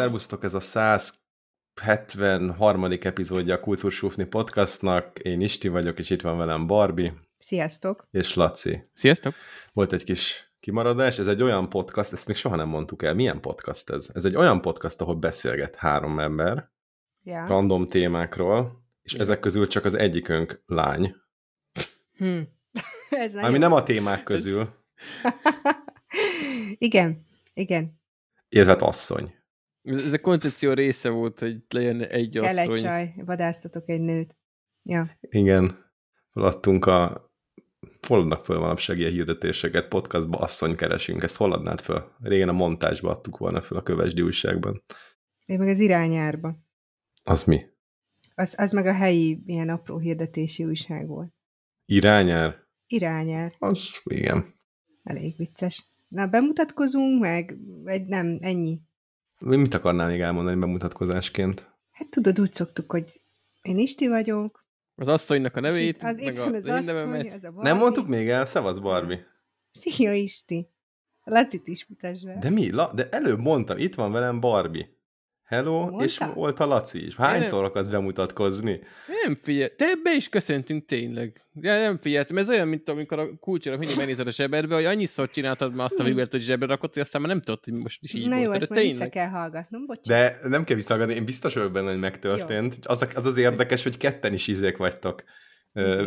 Szervusztok, ez a 173. epizódja a Kultúrsufni Podcastnak. Én Isti vagyok, és itt van velem Barbi. Sziasztok. És Laci. Sziasztok. Volt egy kis kimaradás, ez egy olyan podcast, ezt még soha nem mondtuk el. Milyen podcast ez? Ez egy olyan podcast, ahol beszélget három ember, yeah, random témákról, és yeah, ezek közül csak az egyikünk lány. Ez ami nem a témák közül. Igen, igen. Illetve hát asszony. Ez a koncepció része volt, hogy legyen egy asszony. Kell egy csaj, vadásztatok egy nőt. Ja. Igen. Hol adnak föl manapság ilyen hirdetéseket? Podcastba asszony keresünk. Ezt hol adnád föl? Régen a montázsba adtuk volna föl a Kövesdi újságban. Én meg az irányárba. Az mi? Az meg a helyi ilyen apró hirdetési újság volt. Irányár? Irányár. Az, igen. Elég vicces. Na, bemutatkozunk meg? Vagy nem, ennyi. Mit akarnál még elmondani bemutatkozásként? Hát tudod, úgy szoktuk, hogy én Isti vagyok. Az asszonynak a nevét. Az itt van az asszony, az a Barbie. Nem mondtuk még el? Szevasz, Barbie. Szia, Isti. Lacit is mutasd be. De mi? De előbb mondtam, itt van velem Barbie. Hello, mondta? És volt a Laci is. Hányszor akarsz bemutatkozni? Nem figyelj, te be is köszöntünk tényleg. Ja, nem figyeltem, ez olyan, mint amikor a kulcsra mindig megnézed a zsebedbe, hogy annyiszor csináltad már azt a vibert, hogy zsebedre rakott, hogy aztán már nem tudod, hogy most is így volt. Na jó, ezt majd vissza kell hallgatnom, bocsánat. De nem kell visszahallgatni, én biztos vagyok benne, hogy megtörtént. Az az érdekes, hogy ketten is ízék vagytok.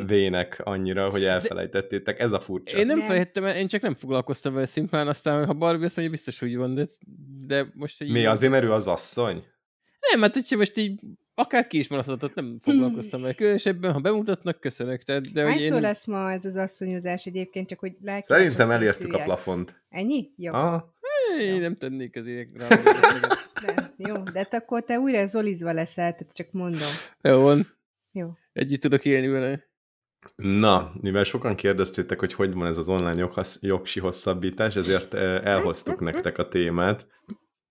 Vének annyira, hogy elfelejtettétek. Ez a furcsa. Én nem felejtettem, én csak nem foglalkoztam vele szimplán, aztán ha Barbie azt mondja, biztos úgy van, de most... Egy mi, ilyen... azért merő az asszony? Nem, mert hogyha most így akár ki is maradhatott, nem foglalkoztam vele különösebben, ha bemutatnak, köszönök. Hányszor lesz ma ez az asszonyozás egyébként, csak hogy lelki... Szerintem elértük a plafont. Ennyi? Jó. Én nem tennék azért rá. Jó, de akkor te újra zolizva leszel, tehát csak mondom. Jó. Együtt tudok élni vele. Na, mivel sokan kérdeztétek, hogy hogy van ez az online jogsi hosszabbítás, ezért elhoztuk nektek a témát.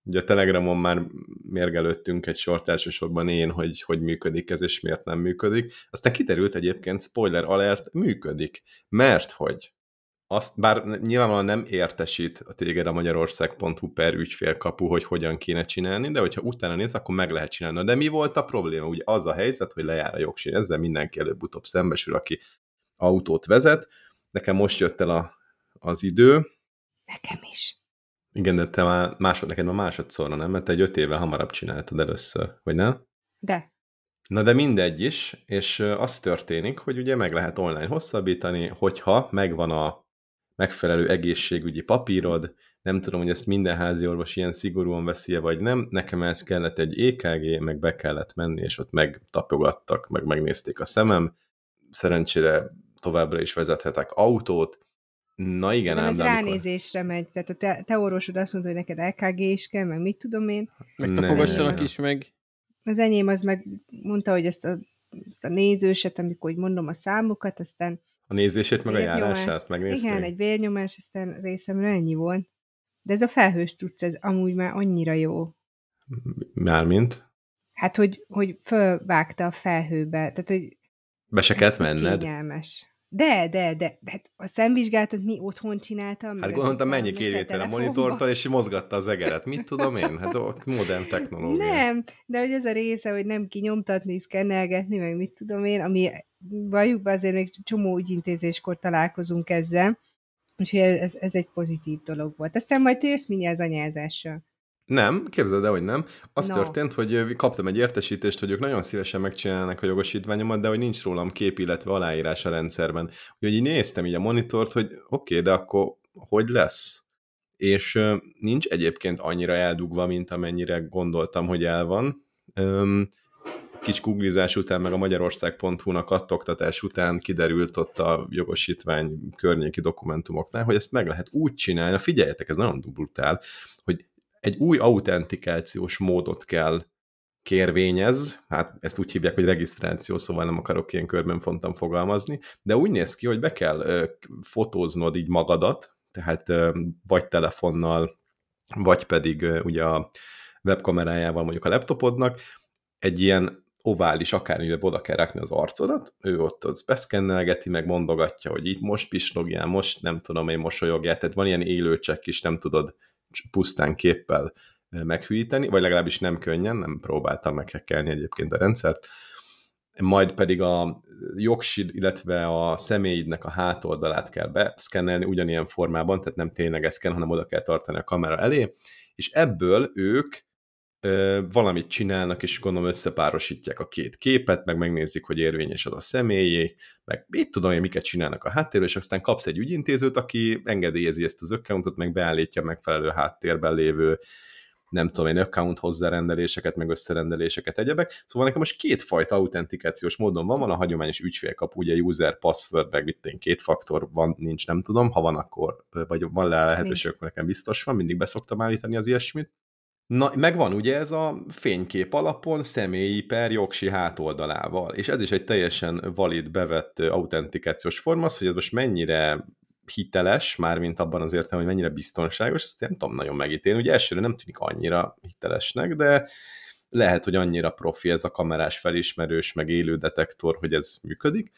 Ugye a Telegramon már mérgelődtünk egy sort, elsősorban én, hogy működik ez, és miért nem működik. Aztán kiderült egyébként, spoiler alert, működik. Mert hogy azt, bár nyilvánvalóan nem értesít a téged a Magyarország.hu per ügyfélkapu, hogy hogyan kéne csinálni, de hogyha utána néz, akkor meg lehet csinálni. De mi volt a probléma? Ugye az a helyzet, hogy lejár a jogsi. Ezzel mindenki előbb-utóbb szembesül, aki autót vezet. Nekem most jött el az idő. Nekem is. Igen, de te már másodszorra, nem? Mert te egy 5 évvel hamarabb csináltad először, vagy nem? De. Na de mindegy is, és az történik, hogy ugye meg lehet online hosszabbítani, hogyha megvan a megfelelő egészségügyi papírod, nem tudom, hogy ezt minden házi orvos ilyen szigorúan veszi-e, vagy nem, nekem ez kellett egy EKG, meg be kellett menni, és ott megtapogattak, meg megnézték a szemem, szerencsére továbbra is vezethetek autót, na igen, ám, ez ránézésre megy, tehát a te orvosod azt mondta, hogy neked EKG is kell, meg mit tudom én. Megtapogassanak is meg. Az enyém az meg mondta, hogy ezt a nézőset, amikor mondom a számokat, aztán a nézését, meg vérnyomás, a járását megnézték. Igen, egy vérnyomás, aztán részemre ennyi volt. De ez a felhős cucc, ez amúgy már annyira jó. Mármint? Hát, hogy fölvágta a felhőbe. Tehát, hogy be se kellett menned. Kényelmes. De hát a szemvizsgálatot mi otthon csináltam. Hát gondoltam, mennyi kérjétel a monitortól, és mozgatta az egeret. Mit tudom én? Hát modern technológia. Nem, de hogy ez a része, hogy nem kinyomtatni, szkennelgetni, meg mit tudom én, ami valljuk be, azért még csomó ügyintézéskor találkozunk ezzel, úgyhogy ez egy pozitív dolog volt. Aztán majd te jössz mindjárt az anyázással. Nem, képzeld el, hogy nem. Történt, hogy kaptam egy értesítést, hogy ők nagyon szívesen megcsinálnak a jogosítványomat, de hogy nincs rólam kép, illetve aláírás a rendszerben. Úgyhogy így néztem így a monitort, hogy oké, de akkor hogy lesz? És nincs egyébként annyira eldugva, mint amennyire gondoltam, hogy el van. Kicsi googlizás után, meg a Magyarország.hu-nak kattogtatás után kiderült ott a jogosítvány környéki dokumentumoknál, hogy ezt meg lehet úgy csinálni, figyeljetek, ez nagyon brutál, hogy egy új autentikációs módot kell kérvényez, hát ezt úgy hívják, hogy regisztráció, szóval nem akarok ilyen körben fontan fogalmazni, de úgy néz ki, hogy be kell fotóznod így magadat, tehát vagy telefonnal, vagy pedig ugye a webkamerájával mondjuk a laptopodnak, egy ilyen ovális, akármivel oda kell rakni az arcodat, ő ott az beszkennelgeti, meg mondogatja, hogy így most pislogjál, most nem tudom én mosolyogjál, tehát van ilyen élőcsekk is, nem tudod pusztán képpel meghűíteni, vagy legalábbis nem könnyen, nem próbáltam meghekkelni egyébként a rendszert, majd pedig a jogsid, illetve a személyidnek a hátoldalát kell beszkennelni ugyanilyen formában, tehát nem tényleg szken, hanem oda kell tartani a kamera elé, és ebből ők valamit csinálnak, és gondolom összepárosítják a két képet, meg megnézik, hogy érvényes az a személyé, meg mit tudom én, miket csinálnak a háttérről, és aztán kapsz egy ügyintézőt, aki engedélyezi ezt az accountot, meg beállítja megfelelő háttérben lévő nem tudom én, account hozzárendeléseket, meg összerendeléseket, egyebek. Szóval nekem most kétfajta autentikációs módon van, a hagyományos ügyfélkapu, ugye user, password, meg itt én két faktor van, nincs, nem tudom, ha van akkor, vagy van le lehetőség, nekem biztos van, mindig beszoktam állítani az ilyesmit. Na, megvan ugye ez a fénykép alapon személyi per jogsi hátoldalával, és ez is egy teljesen valid, bevett autentikációs forma, hogy ez most mennyire hiteles, mármint abban az értelemben, hogy mennyire biztonságos, ezt nem tudom nagyon megítélni, ugye elsőre nem tűnik annyira hitelesnek, de lehet, hogy annyira profi ez a kamerás felismerős, meg élő detektor, hogy ez működik.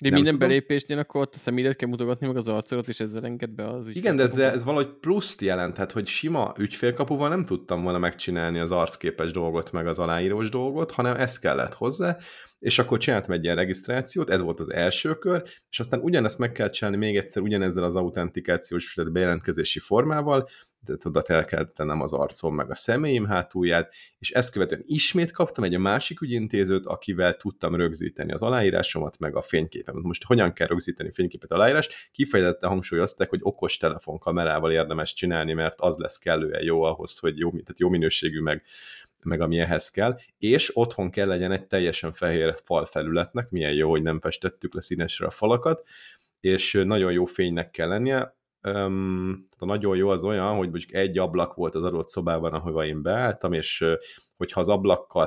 De nem minden belépésnél akkor ott a személyedet kell mutogatni, meg az arcodat, és ezzel enged be az ügyfélkapuval. Igen, de ez valahogy pluszt jelent, tehát hogy sima ügyfélkapuval nem tudtam volna megcsinálni az arcképes dolgot, meg az aláírós dolgot, hanem ez kellett hozzá, és akkor csináltam egy ilyen regisztrációt, ez volt az első kör, és aztán ugyanezt meg kell csinálni még egyszer ugyanezzel az autentikációs bejelentkezési formával, tehát oda el kell tennem az arcom, meg a személyim hátulját, és ezt követően ismét kaptam egy másik ügyintézőt, akivel tudtam rögzíteni az aláírásomat, meg a fényképemet. Most hogyan kell rögzíteni fényképet, aláírást? Kifejezetten hangsúlyozták, hogy okos telefonkamerával érdemes csinálni, mert az lesz kellően jó ahhoz, hogy jó, tehát jó minőségű, meg ami ehhez kell, és otthon kell legyen egy teljesen fehér falfelületnek, milyen jó, hogy nem festettük le színesre a falakat, és nagyon jó fénynek kell lennie. A nagyon jó az olyan, hogy mondjuk egy ablak volt az adott szobában, ahova én beálltam, és hogyha az ablakkal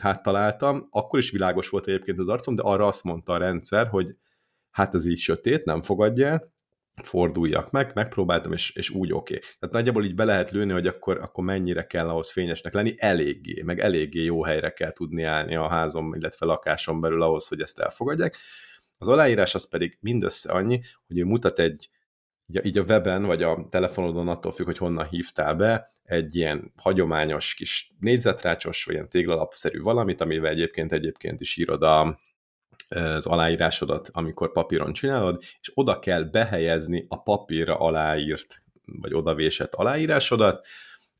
háttaláltam, akkor is világos volt egyébként az arcom, de arra azt mondta a rendszer, hogy hát ez így sötét, nem fogadja el, forduljak meg, megpróbáltam, és úgy oké. Tehát nagyjából így be lehet lőni, hogy akkor mennyire kell ahhoz fényesnek lenni, eléggé, meg eléggé jó helyre kell tudni állni a házom, illetve lakásom belül ahhoz, hogy ezt elfogadják. Az aláírás az pedig mindössze annyi, hogy ő mutat így a weben, vagy a telefonodon attól függ, hogy honnan hívtál be, egy ilyen hagyományos kis négyzetrácsos, vagy ilyen téglalapszerű valamit, amivel egyébként is írod az aláírásodat, amikor papíron csinálod, és oda kell behelyezni a papírra aláírt, vagy odavésett aláírásodat,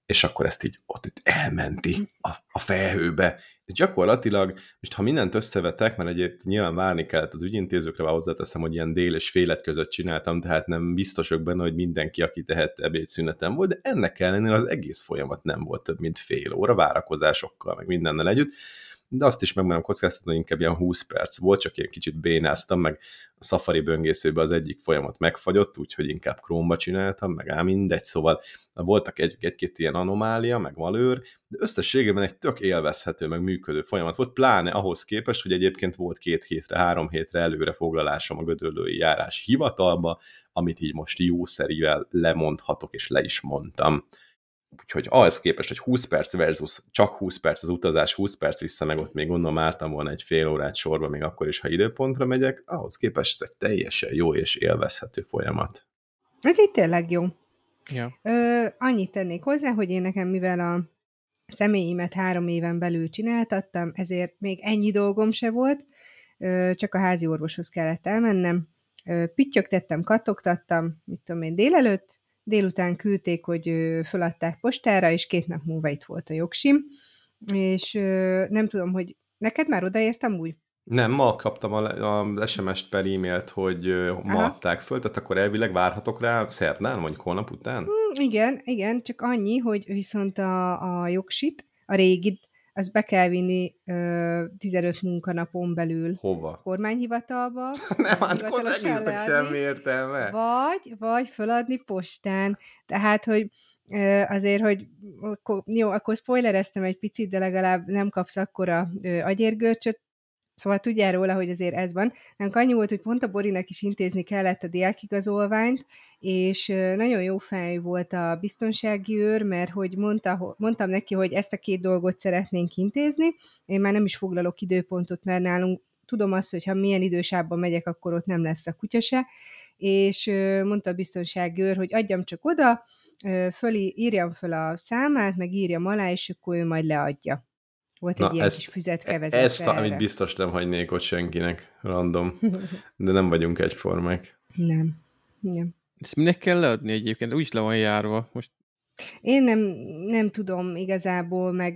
és akkor ezt így ott elmenti a felhőbe. És gyakorlatilag, most ha mindent összevetek, mert egyébként nyilván várni kellett az ügyintézőkre, bár hozzáteszem, hogy ilyen dél és félet között csináltam, tehát nem biztosok benne, hogy mindenki, aki tehet, ebédszünetem volt, de ennek ellenére az egész folyamat nem volt több, mint fél óra, várakozásokkal, meg mindennel együtt, de azt is megmondom kockáztatni, inkább ilyen 20 perc volt, csak én kicsit bénáztam, meg a Safari böngészőben az egyik folyamat megfagyott, úgyhogy inkább Chrome-ba csináltam, meg ám mindegy, szóval voltak egy-két ilyen anomália, meg malőr, de összességében egy tök élvezhető, meg működő folyamat volt, pláne ahhoz képest, hogy egyébként volt 2 hétre, 3 hétre előre foglalásom a Gödöllői járási hivatalba, amit így most jószerivel lemondhatok, és le is mondtam. Úgyhogy ahhoz képest, hogy 20 perc versus csak 20 perc az utazás, 20 perc vissza, meg ott még gondolom álltam volna egy fél órát sorba, még akkor is, ha időpontra megyek, ahhoz képest ez egy teljesen jó és élvezhető folyamat. Ez így tényleg jó. Ja. Annyit tennék hozzá, hogy én nekem, mivel a személyimet 3 éven belül csináltattam, ezért még ennyi dolgom se volt, csak a házi orvoshoz kellett elmennem. Pittyögtettem, kattogtattam, mit tudom én, délután küldték, hogy föladták postára, és 2 nap múlva itt volt a jogsim, és nem tudom, hogy neked már odaértem úgy? Nem, ma kaptam a SMS-t per e-mailt, hogy ma adták föl, tehát akkor elvileg várhatok rá szerdán, mondjuk holnap után? Igen, csak annyi, hogy viszont a jogsit, a régit, azt be kell vinni 15 munkanapon belül. Hova? Kormányhivatalba. Nem, hát egésznek semmi értelme. Vagy föladni postán. Tehát, hogy azért, hogy jó, akkor spoilereztem egy picit, de legalább nem kapsz akkora agyérgörcsöt, szóval tudjál róla, hogy azért ez van. Nem annyi volt, hogy pont a Borinak is intézni kellett a diákigazolványt, és nagyon jó fej volt a biztonsági őr, mert hogy mondtam neki, hogy ezt a 2 dolgot szeretnénk intézni, én már nem is foglalok időpontot, mert nálunk tudom azt, hogy ha milyen idősában megyek, akkor ott nem lesz a kutya se, és mondta a biztonsági őr, hogy adjam csak oda, írjam föl a számát, meg írjam alá, és akkor ő majd leadja. Volt egy ilyen kis füzetkevezetre. Ezt, amit biztos nem hagynék ott senkinek, random. De nem vagyunk egyformák. Nem. Ezt minek kell leadni egyébként? Úgyis le van járva. Most... Én nem tudom igazából, meg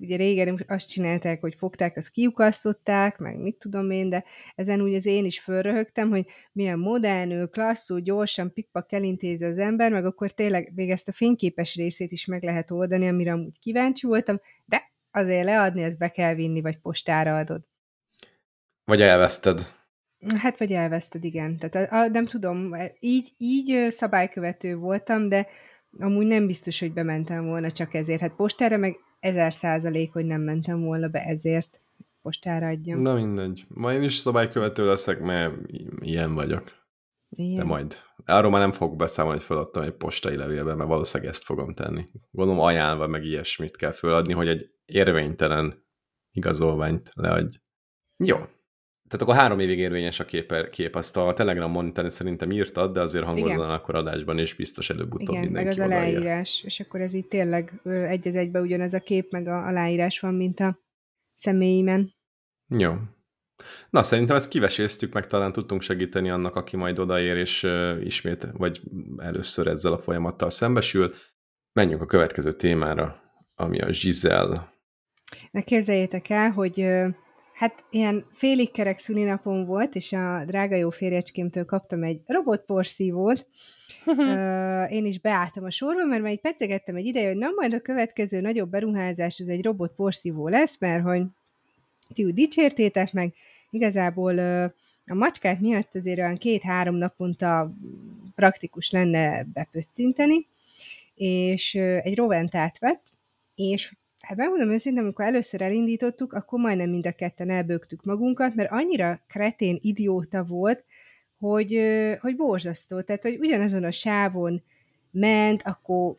ugye régen azt csinálták, hogy fogták, azt kiukasztották, meg mit tudom én, de ezen úgy az én is fölröhögtem, hogy milyen modern ő, klasszú, gyorsan, pikpak elintézi az ember, meg akkor tényleg még ezt a fényképes részét is meg lehet oldani, amire amúgy kíváncsi voltam, de azért leadni, ezt be kell vinni, vagy postára adod. Vagy elveszted. Hát, vagy elveszted, igen. Tehát nem tudom, így szabálykövető voltam, de amúgy nem biztos, hogy bementem volna csak ezért. Hát postára meg 1000%, hogy nem mentem volna be ezért. Postára adjam. Na mindegy. Ma én is szabálykövető leszek, mert ilyen vagyok. Ilyen. De majd. Arról már nem fogok beszámolni, hogy feladtam egy postai levélbe, mert valószínűleg ezt fogom tenni. Gondolom ajánlva meg ilyesmit kell föladni, hogy egy érvénytelen igazolványt leadj. Jó. Tehát akkor 3 évig érvényes a kép. Azt a Telegramon szerintem írtad, de azért hangozóan akkor adásban is biztos előbb-utóbb mindenki odaír. Igen, meg az aláírás. És akkor ez így tényleg egy az egyben ugyanaz a kép, meg az aláírás van, mint a személyimen. Jó. Na, szerintem ezt kiveséztük, meg talán tudtunk segíteni annak, aki majd odaér, és ismét, vagy először ezzel a folyamattal szembesül. Menjünk a következő témára, ami a Gisele. Na, képzeljétek el, hogy hát ilyen félig kerek szülinapom volt, és a drága jó férjecskémtől kaptam egy robotporszívót. Én is beálltam a sorba, mert már így pedzegettem egy ideje, hogy na, majd a következő nagyobb beruházás, ez egy robotporszívó lesz, mert hogy ti úgy dicsértétek, meg igazából a macskák miatt azért olyan 2-3 naponta praktikus lenne bepöccinteni, és egy roventát vett, és hát megmondom őszintén, amikor először elindítottuk, akkor majdnem mind a ketten elbögtük magunkat, mert annyira kretén idióta volt, hogy borzasztó. Tehát, hogy ugyanazon a sávon ment, akkor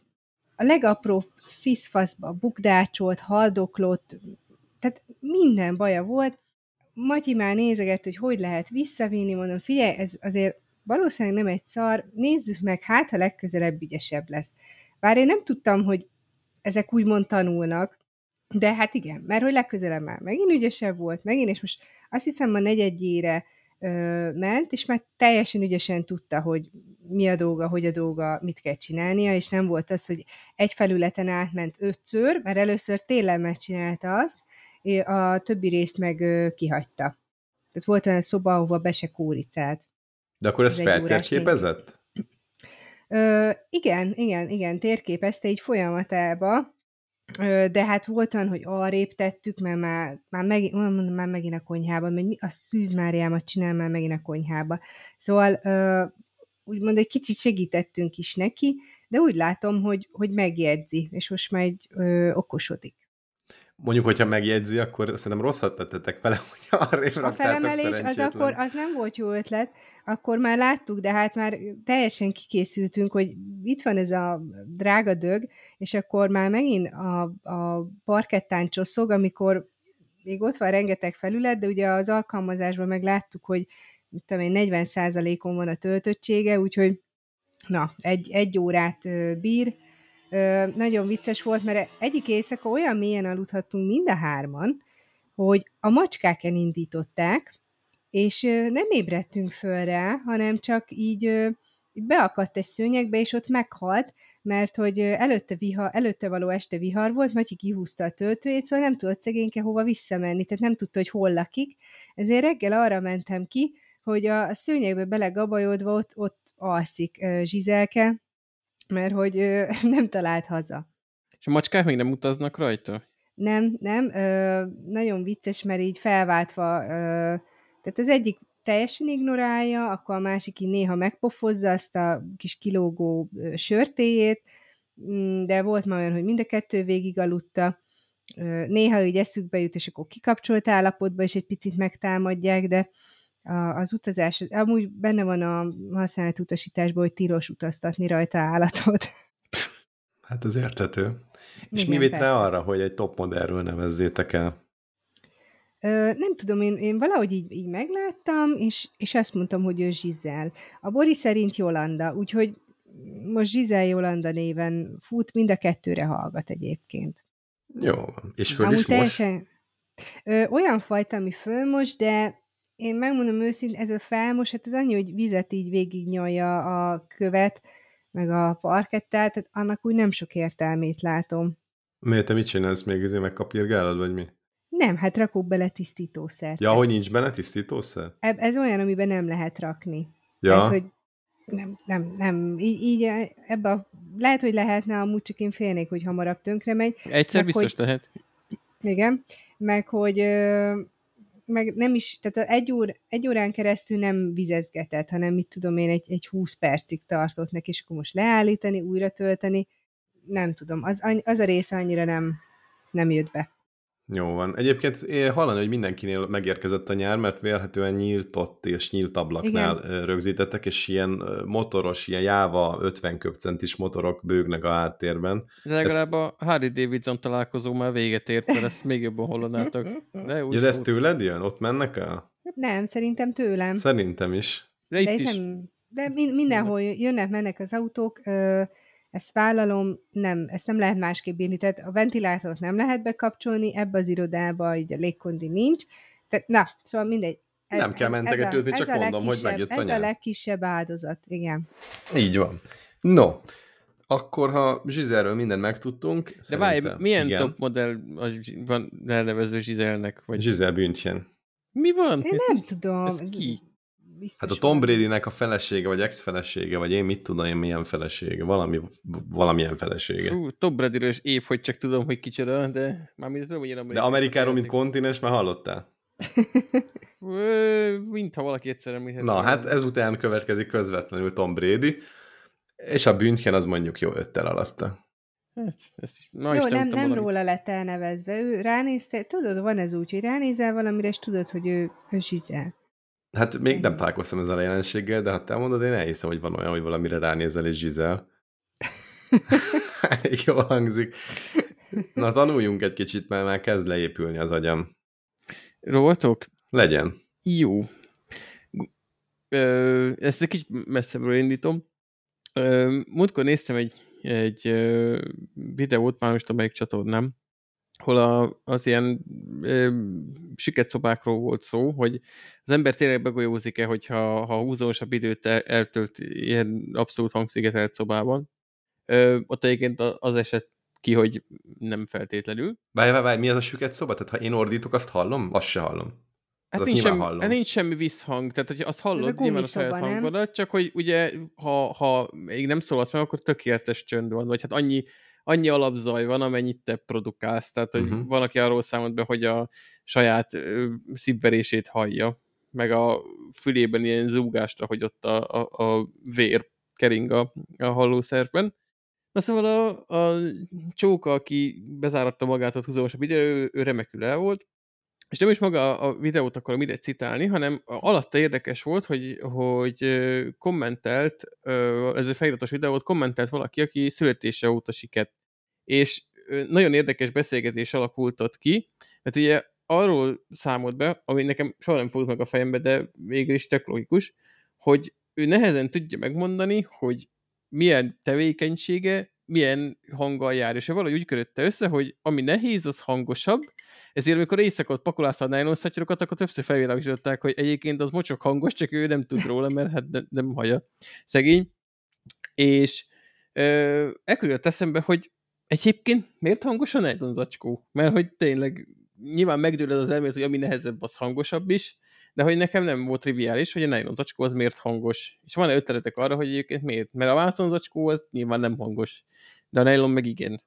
a legapróbb fiszfaszba bukdácsolt, haldoklott, tehát minden baja volt. Matyi már nézegett, hogy lehet visszavinni, mondom, figyelj, ez azért valószínűleg nem egy szar, nézzük meg, hát ha legközelebb ügyesebb lesz. Bár én nem tudtam, hogy ezek úgymond tanulnak, de hát igen, mert hogy legközelebb már megint ügyesebb volt, és most azt hiszem a 4. ment, és már teljesen ügyesen tudta, hogy mi a dolga, mit kell csinálnia, és nem volt az, hogy egy felületen átment 5-ször, mert először télen megcsinálta azt, a többi részt meg kihagyta. Tehát volt olyan szoba, ahova be se kóricált. De akkor ez feltérképezett? Igen, térképezte így folyamatában, de hát volt olyan, hogy arrébb tettük, mert már megint a konyhában, mert mi a szűzmáriámat csinál, már megint a konyhába. Szóval úgymond egy kicsit segítettünk is neki, de úgy látom, hogy megjegyzi, és most már okosodik. Mondjuk, hogyha megjegyzi, akkor szerintem rosszat tettetek vele, hogy arrébb raktátok szerencsétlen. A felemelés az nem volt jó ötlet, akkor már láttuk, de hát már teljesen kikészültünk, hogy itt van ez a drága dög, és akkor már megint a parkettán csosszog, amikor még ott van rengeteg felület, de ugye az alkalmazásban meg láttuk, hogy 40%-on van a töltöttsége, úgyhogy na, egy órát bír. Nagyon vicces volt, mert egyik éjszaka olyan mélyen aludhattunk mind a hárman, hogy a macskák elindították, és nem ébredtünk föl rá, hanem csak így beakadt egy szőnyegbe, és ott meghalt, mert hogy előtte való este vihar volt, Matyi kihúzta a töltőjét, szóval nem tudott szegényke hova visszamenni, tehát nem tudta, hogy hol lakik, ezért reggel arra mentem ki, hogy a szőnyegbe belegabajodva ott alszik Giselke, mert hogy nem talált haza. És a macskák még nem utaznak rajta? Nem. Nagyon vicces, mert így felváltva, tehát az egyik teljesen ignorálja, akkor a másik így néha megpofozza azt a kis kilógó sörtéjét, de volt már olyan, hogy mind a 2 végig aludta. Néha így eszükbe jut, és akkor kikapcsolt állapotba, és egy picit megtámadják, de az utazás, amúgy benne van a használt utasításban, hogy tilos utaztatni rajta állatot. Hát ez érthető. És igen, mi vitt rá arra, hogy egy topmodellről nevezzétek el? Nem tudom, én valahogy így megláttam, és azt mondtam, hogy ő Gisele. A Bori szerint Jolanda, úgyhogy most Gisele Jolanda néven fut, mind a kettőre hallgat egyébként. Jó, és föl is teljesen, olyan fajta, ami fölmos, de én megmondom őszintén, ez a felmos, hát ez annyi, hogy vizet így végignyalja a követ, meg a parkettát, tehát annak úgy nem sok értelmét látom. Miért, te mit csinálsz még, azért megkapirgálod, vagy mi? Nem, hát rakok bele tisztítószert. Ja, hogy nincs benne tisztítószer? Ez olyan, amiben nem lehet rakni. Ja. Tehát, hogy nem. Így ebbe a... Lehet, hogy lehetne, amúgy csak én félnék, hogy hamarabb tönkre megy. Egyszer meg biztos, hogy lehet. Igen. Meg hogy... meg nem is, tehát egy órán keresztül nem vizezgetett, hanem mit tudom én, egy 20 percig tartott neki, és akkor most leállítani, újra tölteni, nem tudom, az a része annyira nem jött be. Jó van. Egyébként hallani, hogy mindenkinél megérkezett a nyár, mert vélhetően nyíltott és nyílt ablaknál igen. Rögzítettek, és ilyen motoros, ilyen jáva 50 köbcentis motorok bőgnek a háttérben. De legalább a Harley Davidson találkozó már véget ért, mert ezt még jobban hallanátok. De ez tőled jön? Ott mennek el? Nem, szerintem tőlem. Szerintem is. De itt is. Nem, de mindenhol jönnek, mennek az autók, ezt vállalom, ezt nem lehet másképp bírni, tehát a ventilátort nem lehet bekapcsolni, ebbe az irodába így a légkondi nincs, tehát na, szóval mindegy. Nem kell mentegetőzni, csak mondom, hogy megjött a nyár. Ez a legkisebb áldozat, igen. Így van. No, akkor ha Gisele-ről mindent megtudtunk. De várj, milyen top modell van elnevező Gisele-nek? Vagy... Gisele Bündchen. Mi van? Én nem tudom. Ez ki? Biztos hát a Tom Bradynek a felesége, vagy ex-felesége, vagy én mit tudom én milyen felesége, valamilyen felesége. Fú, Tom Bradyről is épp, hogy csak tudom, hogy kicsoda, de már mindent tudom, hogy én amerikai. De Amerikáról, mint kontinens, már hallottál? Mintha valaki egyszer említett. Na, hát ezután következik közvetlenül Tom Brady, és a Bündchen az mondjuk jó 5-tel alatta. Hát, jó, nem róla lett elnevezve. Ő ránézte, tudod, van ez úgy, hogy ránézel valamire, és tudod, hogy ő Gisele. Hát még nem találkoztam ezzel a jelenséggel, de ha te mondod, én elhiszem, hogy van olyan, hogy valamire ránézel, és Gisele. Elég jól hangzik. Na, tanuljunk egy kicsit, mert már kezd leépülni az agyam. Rólatok? Legyen. Jó. Ezt egy kicsit messzebbről indítom. Múltkor néztem egy videót, már most amelyik csatornám, hol az ilyen siketszobákról volt szó, hogy az ember tényleg begolyózik-e, hogyha húzósabb időt eltölt ilyen abszolút hangszigetelt szobában. Ott egyébként az esett ki, hogy nem feltétlenül. Várj, mi az a siketszoba? Tehát ha én ordítok, azt hallom? Azt se hallom. Hát nincs semmi visszhang, tehát hogy azt hallod nyilván a saját hangodat, csak hogy ugye, ha még nem szólalsz meg, akkor tökéletes csönd van, vagy hát annyi alapzaj van, amennyit te produkálsz, tehát hogy van, aki arról számolt be, hogy a saját szívverését hallja, meg a fülében ilyen zúgásra, hogy ott a vér kering a hallószervben. Na szóval a csóka, aki bezáratta magát ott húzamosabb ide, ő remekül el volt, és nem is maga a videót akarom ide citálni, hanem alatta érdekes volt, hogy kommentelt, ez egy feliratos videót, kommentelt valaki, aki születése óta siket. És nagyon érdekes beszélgetés alakult ott ki, mert ugye arról számolt be, ami nekem soha nem fogott meg a fejembe, de végül is tök logikus, hogy ő nehezen tudja megmondani, hogy milyen tevékenysége, milyen hanggal jár, és ő valahogy úgy körötte össze, hogy ami nehéz, az hangosabb, ezért amikor éjszakot pakolászt a nylon szatyrokat, akkor többször felvilágosították, hogy egyébként az mocsok hangos, csak ő nem tud róla, mert hát nem haja szegény. És ekkor jött eszembe, hogy egyébként miért hangos a nylon zacskó? Mert hogy tényleg nyilván megdől az elmélet, hogy ami nehezebb, az hangosabb is, de hogy nekem nem volt triviális, hogy a nylon zacskó az miért hangos. És van-e ötletek arra, hogy egyébként miért? Mert a vászon zacskó az nyilván nem hangos, de a nylon meg igen.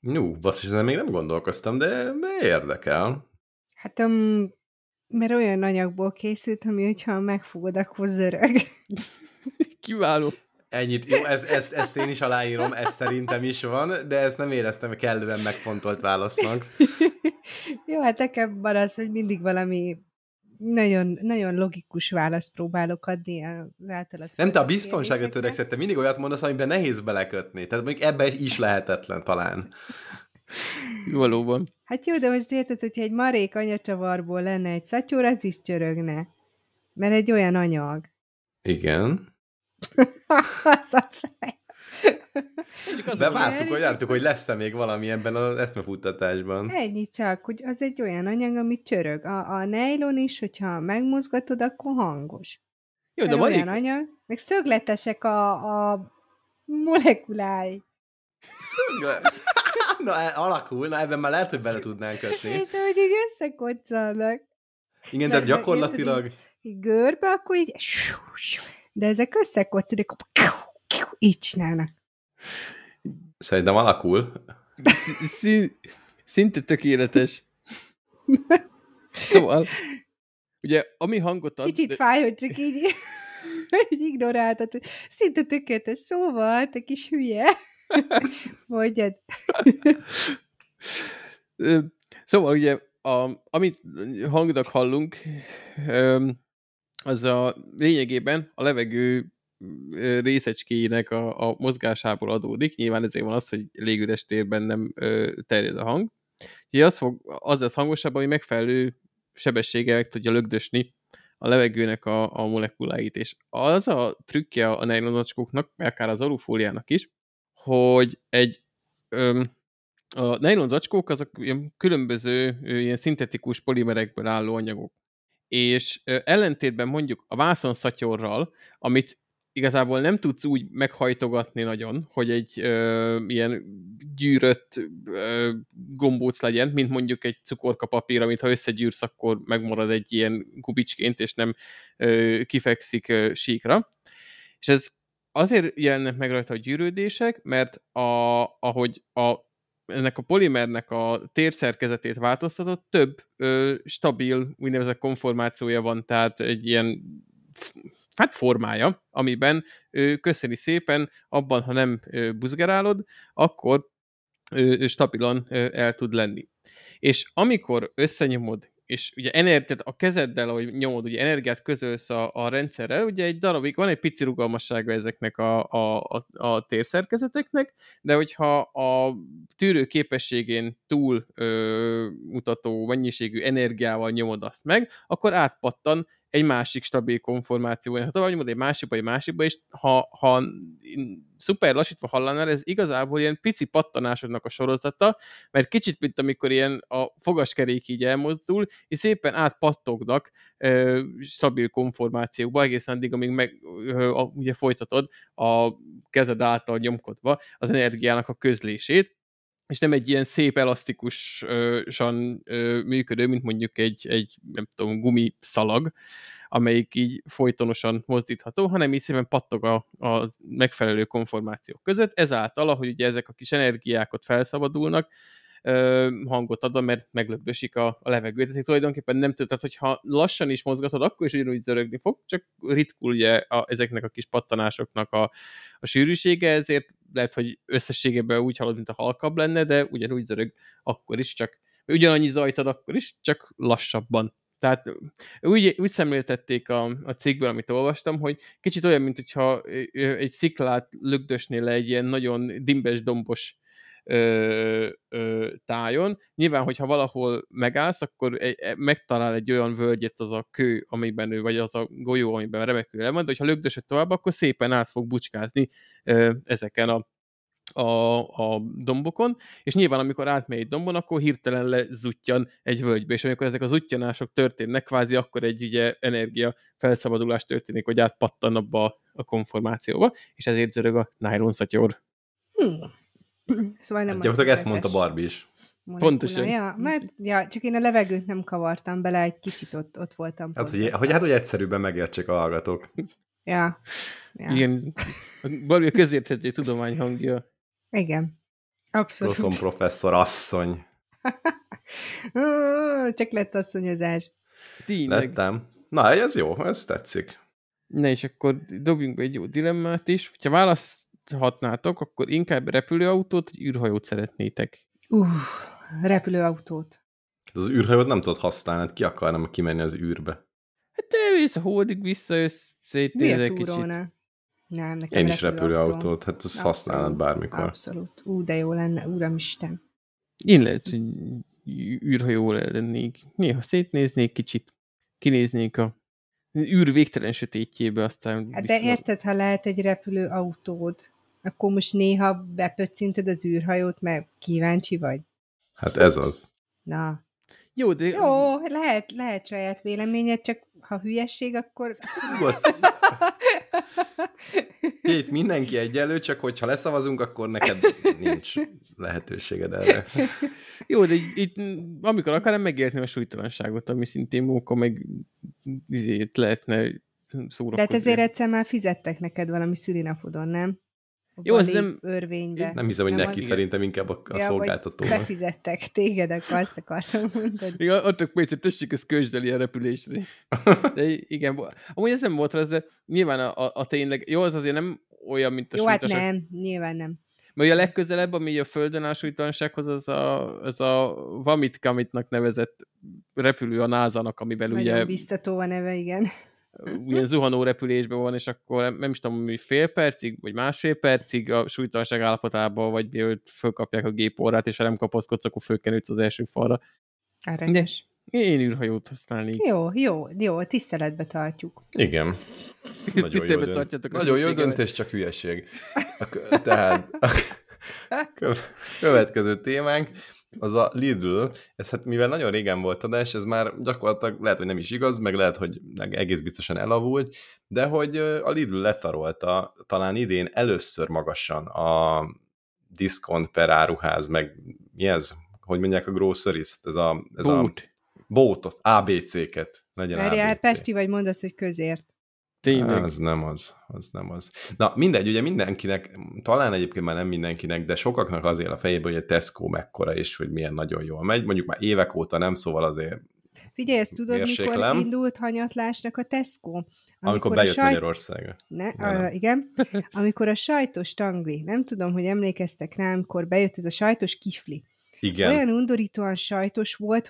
Nú, basszus, ezen még nem gondolkoztam, de érdekel. Hát, mert olyan anyagból készült, ami hogyha megfogod, akkor zörög. Kiváló. Ennyit, jó, ezt én is aláírom, ez szerintem is van, de ezt nem éreztem kellően megfontolt válasznak. Jó, hát nekem van az, hogy mindig valami nagyon, nagyon logikus választ próbálok adni az általad. Nem, te a biztonságra törekszettem, mindig olyat mondasz, amiben nehéz belekötni. Tehát mondjuk ebben is lehetetlen talán. Valóban. Hát jó, de most érted, hogyha egy marék anyacsavarból lenne egy szatyúr, az is csörögne. Mert egy olyan anyag. Igen. Az a fej. Bevártuk, hogy jártuk, hogy lesz-e még valami ebben az eszmefuttatásban. Ennyi csak, hogy az egy olyan anyag, ami csörög. A nejlon is, hogyha megmozgatod, akkor hangos. Jó, de olyan anyag, meg szögletesek a molekulái. Szögletes? Na, alakul, na ebben már lehet, hogy bele tudnánk kötni. És ahogy így összekoccanak. Igen, de gyakorlatilag... Így görbe, akkor így... De ezek összekoccanak, így csinálnak. Szerintem alakul. Szinte tökéletes. Szóval, ugye, ami hangot ad... Kicsit fáj, hogy csak így ignoráltad, hogy szinte tökéletes, szóval, te kis hülye. Mondjad. Szóval ugye, amit hangnak hallunk, az a lényegében a levegő részecskéjének a mozgásából adódik. Nyilván ezért van az, hogy légüres térben nem terjed a hang. Úgyhogy az lesz hangosabb, ami megfelelő sebességgel meg tudja lögdösni a levegőnek a molekuláit. És az a trükkje a nejlonzacskóknak, akár az alufóliának is, hogy a nejlon zacskók azok különböző ilyen szintetikus polimerekből álló anyagok. És ellentétben mondjuk a vászonszatyorral, amit igazából nem tudsz úgy meghajtogatni nagyon, hogy egy ilyen gyűrött gombóc legyen, mint mondjuk egy cukorkapapír, amit ha összegyűrsz, akkor megmarad egy ilyen kubicsként, és nem kifekszik síkra. És ez azért jelennek meg rajta a gyűrődések, mert ennek a polimernek a térszerkezetét változtatott, több stabil, úgynevezett konformációja van, tehát egy ilyen formája, amiben köszöni szépen, abban, ha nem buzgerálod, akkor stabilan el tud lenni. És amikor összenyomod, és ugye tehát a kezeddel, ahogy nyomod, ugye energiát közölsz a rendszerrel, ugye egy darabig van egy pici rugalmassága ezeknek a térszerkezeteknek, de hogyha a tűrő képességén túl mutató mennyiségű energiával nyomod azt meg, akkor átpattan egy másik stabil konformációja. Ha tovább nyomod egy másikba, és ha szuper lassítva hallanál, ez igazából ilyen pici pattanásoknak a sorozata, mert kicsit, mint amikor ilyen a fogaskerék így elmozdul, és szépen átpattognak stabil konformációkba, egészen addig, amíg ugye folytatod a kezed által nyomkodva az energiának a közlését, és nem egy ilyen szép elasztikusan működő, mint mondjuk egy nem tudom, gumiszalag, amelyik így folytonosan mozdítható, hanem így szépen pattog a megfelelő konformációk között. Ezáltal, ahogy ugye ezek a kis energiákat felszabadulnak, hangot adva, mert meglögdösik a levegőt. Ezért tulajdonképpen nem tudod, tehát hogyha lassan is mozgatod, akkor is ugyanúgy zörögni fog, csak ritkul ugye ezeknek a kis pattanásoknak a sűrűsége, ezért lehet, hogy összességében úgy halad, mint a halkabb lenne, de ugyanúgy zörög akkor is, csak ugyanannyi zajt ad akkor is, csak lassabban. Tehát úgy szemléltették a cikkből, amit olvastam, hogy kicsit olyan, mint hogyha egy sziklát lögdösnél le egy ilyen nagyon dimbes-dombos tájon. Nyilván, hogyha valahol megállsz, akkor megtalál egy olyan völgyet az a kő, amiben vagy az a golyó, amiben remekül elmond, de hogyha lögdösöd tovább, akkor szépen át fog bucskázni ezeken a dombokon, és nyilván, amikor átmegy egy dombon, akkor hirtelen lezuttyan egy völgybe, és amikor ezek az zuttyanások történnek, kvázi akkor egy ugye energia felszabadulás történik, hogy átpattan abba a konformációba, és ezért zörög a nylon szatyor. Szóval nem gyakorlatilag ezt mondta Barbie is. Pontosan. Ja, csak én a levegőt nem kavartam bele, egy kicsit ott voltam. Hát, hogy egyszerűbben megértsék a hallgatók. Ja. Igen. Barbie a közérthető tudomány hangja. Igen. Abszolút. Proton professzor asszony. Csak lett asszonyozás. Tényleg. Lettem. Na, ez jó, ez tetszik. Na, és akkor dobjunk be egy jó dilemmát is. Hogyha választhatnátok, akkor inkább repülőautót, vagy űrhajót szeretnétek? Repülőautót. Ez az űrhajót nem tudod használni, hát ki akarnám kimenni az űrbe? Hát te jössz a holdig vissza, jössz szétnézel kicsit. Túróna? Nem, nekem én is repülőautót, hát ezt használnád bármikor. Abszolút, de jó lenne, uramisten. Én lehet, hogy űrhajóra lennék. Néha szétnéznék kicsit, kinéznék a űr végtelen sötétjébe, aztán... Hát de érted, ha lehet egy repülő autód, akkor most néha bepöccinted az űrhajót, mert kíváncsi vagy. Hát ez az. Na. Jó, de... Jó, lehet saját véleményed, csak ha hülyesség, akkor... Itt mindenki egyenlő, csak hogyha leszavazunk, akkor neked nincs lehetőséged erre. Jó, de itt, amikor akarám megérteni a súlytalanságot, ami szintén munka, meg izét lehetne szórakozni. Tehát ezért egyszer már fizettek neked valami szülinapodon, nem? Jó, ez nem... Örvénybe. Nem hiszem, hogy nem neki az... szerintem inkább a szolgáltatónak. Befizettek téged, akkor azt akartam mondani. Még adtak pénzt, hogy tessék, ezt költsd el a repülésre. De igen, amúgy ez nem volt rá, de nyilván a tényleg... Jó, az azért nem olyan, mint a súlytalanság. Jó, hát nem, nyilván nem. Mert a legközelebb, ami a földön áll súlytalansághoz, az a Vamit-Kamitnak nevezett repülő a NASA-nak, amivel nagyon ugye... Nagyon biztató a neve, igen. Ilyen zuhanó repülésben van, és akkor nem is tudom, hogy fél percig, vagy másfél percig a súlytalanság állapotában, vagy mielőtt fölkapják a gép orrát, és ha nem kapaszkodsz, akkor fölkenődsz az első falra. Árenyes. Én űrhajót használnék. Jó, tiszteletbe tartjuk. Igen. Tiszteletbe tartjátok. Nagyon jó döntés, csak hülyeség. Tehát a következő témánk az a Lidl, ez hát mivel nagyon régen volt adás, ez már gyakorlatilag lehet, hogy nem is igaz, meg lehet, hogy egész biztosan elavult, de hogy a Lidl letarolta talán idén először magasan a diszkont per áruház, meg mi ez? Hogy mondják a grocerist? Bótot, ABC-ket. Várjál, ABC. Pesti vagy mondasz, hogy közért. Tényleg. Az nem az. Na mindegy, ugye mindenkinek, talán egyébként már nem mindenkinek, de sokaknak az él a fejében, hogy a Tesco mekkora, és hogy milyen nagyon jól megy. Mondjuk már évek óta nem, szóval azért figyelj, ezt tudod, mérséklem. Mikor indult hanyatlásnak a Tesco? Amikor bejött Magyarországra. Igen. Amikor a sajtos tangli, nem tudom, hogy emlékeztek rá, amikor bejött ez a sajtos kifli. Igen. Olyan undorítóan sajtos volt,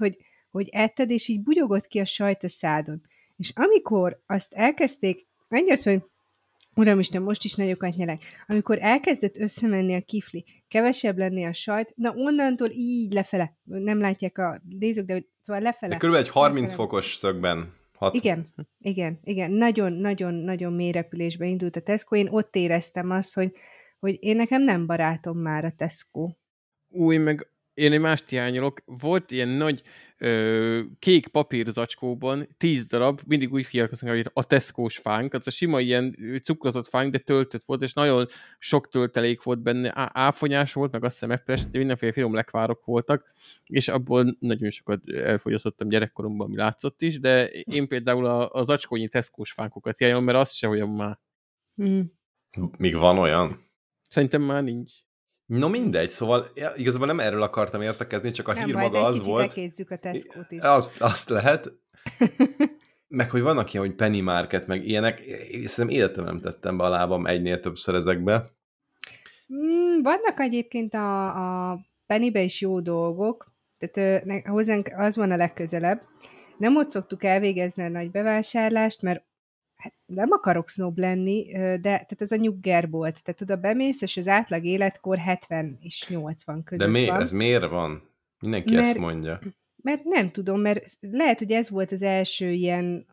hogy etted, és így bugyogott ki a sajt a szádon. És amikor azt elkezdték, mondja az, hogy uramisten, most is nagyokat nyelek, amikor elkezdett összemenni a kifli, kevesebb lenni a sajt, na onnantól így lefele, nem látják a nézők, de szóval lefele. De körülbelül egy 30 lefele. Fokos szögben. Hat. Igen, nagyon-nagyon-nagyon mély repülésbe indult a Tesco, én ott éreztem azt, hogy én nekem nem barátom már a Tesco. Új, meg én mást hiányolok, volt ilyen nagy kék papír zacskóban 10 darab, mindig úgy hiányolkoznak, hogy a Tesco-s fánk, az a sima ilyen cukrozott fánk, de töltött volt, és nagyon sok töltelék volt benne, áfonyás volt, meg azt hiszem eplest, mindenféle finom lekvárok voltak, és abból nagyon sokat elfogyasztottam gyerekkoromban, ami látszott is, de én például a zacskónyi Tesco-s fánkokat hiányolom, mert az se olyan már. Még van olyan? Szerintem már nincs. No mindegy, szóval igazából nem erről akartam értekezni, csak a nem, hír maga az volt. Nem, majd egy kicsit ekézzük a Tesco-t is. Azt lehet. Meg hogy vannak ilyen, hogy Penny Market, meg ilyenek, szerintem életem nem tettem be a lábam egynél többször ezekbe. Vannak egyébként a Pennybe is jó dolgok, tehát hozzánk az van a legközelebb. Nem ott szoktuk elvégezni a nagy bevásárlást, mert hát nem akarok sznob lenni, de tehát ez a nyuggerbolt. Tehát oda bemész, és az átlag életkor 70 és 80 között van. De ez miért van? Mindenki ezt mondja. Mert nem tudom, mert lehet, hogy ez volt az első ilyen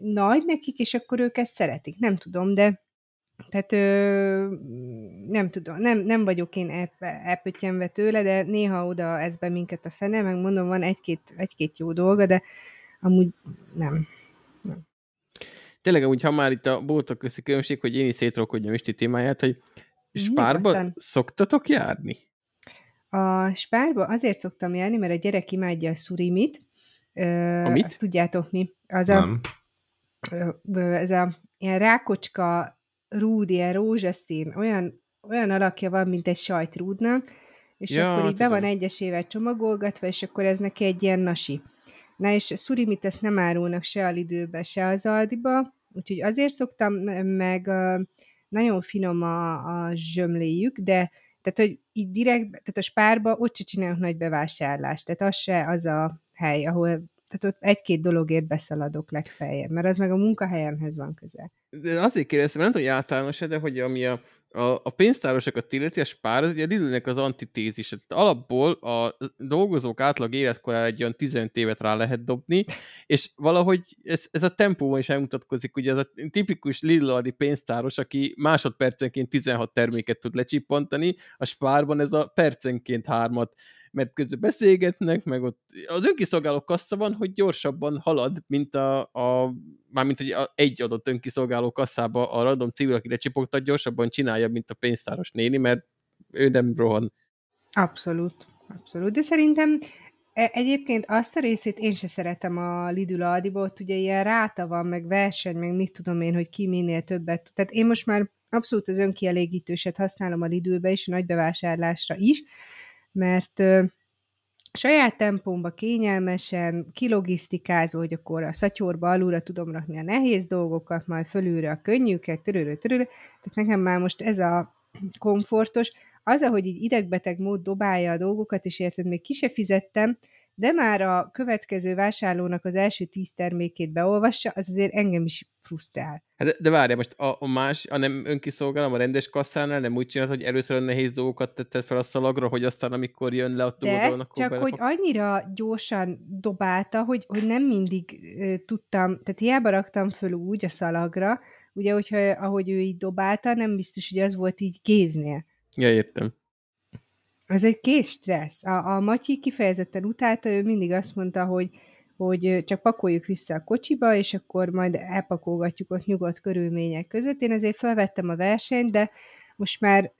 nagy nekik, és akkor ők ezt szeretik. Nem tudom, de tehát nem tudom, nem vagyok én elpöttyenve tőle, de néha oda ez be minket a fene, meg mondom, van egy-két jó dolga, de amúgy nem. Tényleg, amúgy, ha már itt a boltok közti különbség, hogy én is szétrolkodjam Isti témáját, hogy Spárba szoktatok járni? A Spárba azért szoktam járni, mert a gyerek imádja a szurimit. Azt tudjátok mi. Ez a ilyen rákocska rúd, ilyen rózsaszín, olyan alakja van, mint egy sajtrúdnak, és ja, akkor így tudom. Be van egyesével csomagolgatva, és akkor ez neki egy ilyen nasi. Na és szurimit ezt nem árulnak se a Lidlbe, se az Aldiba, úgyhogy azért szoktam, meg nagyon finom a zsömléjük, de tehát, hogy így direkt, tehát a Spárba ott se csinálunk nagy bevásárlást, tehát az se az a hely, ahol Tehát ott egy-két dologért beszaladok legfeljebb, mert az meg a munkahelyemhez van közel. De azért kérdeztem, nem tudom, hogy általános-e, de hogy ami a pénztárosokat illeti, a Spar, az ugye Lidl-nek az antitézise. Tehát alapból a dolgozók átlag életkorára egy olyan 15 évet rá lehet dobni, és valahogy ez a tempóban is elmutatkozik, ugye az a tipikus Lidl-aldi pénztáros, aki másodpercenként 16 terméket tud lecsippantani, a Sparban ez a percenként 3-at, mert közben beszélgetnek, meg ott az önkiszolgáló kassa van, hogy gyorsabban halad, mint mármint egy adott önkiszolgáló kasszába a random civil, aki lecsipogtat, gyorsabban csinálja, mint a pénztáros néni, mert ő nem rohan. Abszolút, abszolút. De szerintem egyébként azt a részét én se szeretem a Lidl Aldiból, ott ugye ilyen ráta van, meg verseny, meg mit tudom én, hogy ki minél többet. Tehát én most már abszolút az önkielégítőset használom a Lidlbe is, a nagy bevásárlásra is, mert saját tempomba kényelmesen, kilogisztikázó, hogy akkor a szatyorba alulra tudom rakni a nehéz dolgokat, majd fölülre a könnyűket, törülő. Tehát nekem már most ez a komfortos, az, ahogy így idegbeteg mód dobálja a dolgokat, és érted, még ki se fizettem, de már a következő vásárlónak az első 10 termékét beolvassa, az azért engem is frusztrál. De várjál, most a nem önkiszolgálom, a rendes kasszánál nem úgy csinált, hogy először a nehéz dolgokat tetted fel a szalagra, hogy aztán amikor jön le a dolgon, akkor csak hogy annyira gyorsan dobálta, hogy nem mindig tudtam, tehát hiába raktam föl úgy a szalagra, ugye, hogyha ahogy ő így dobálta, nem biztos, hogy az volt így kéznél. Ja, értem. Ez egy kész stressz. A Matyi kifejezetten utálta, ő mindig azt mondta, hogy csak pakoljuk vissza a kocsiba, és akkor majd elpakolgatjuk ott nyugodt körülmények között. Én azért felvettem a versenyt, de most már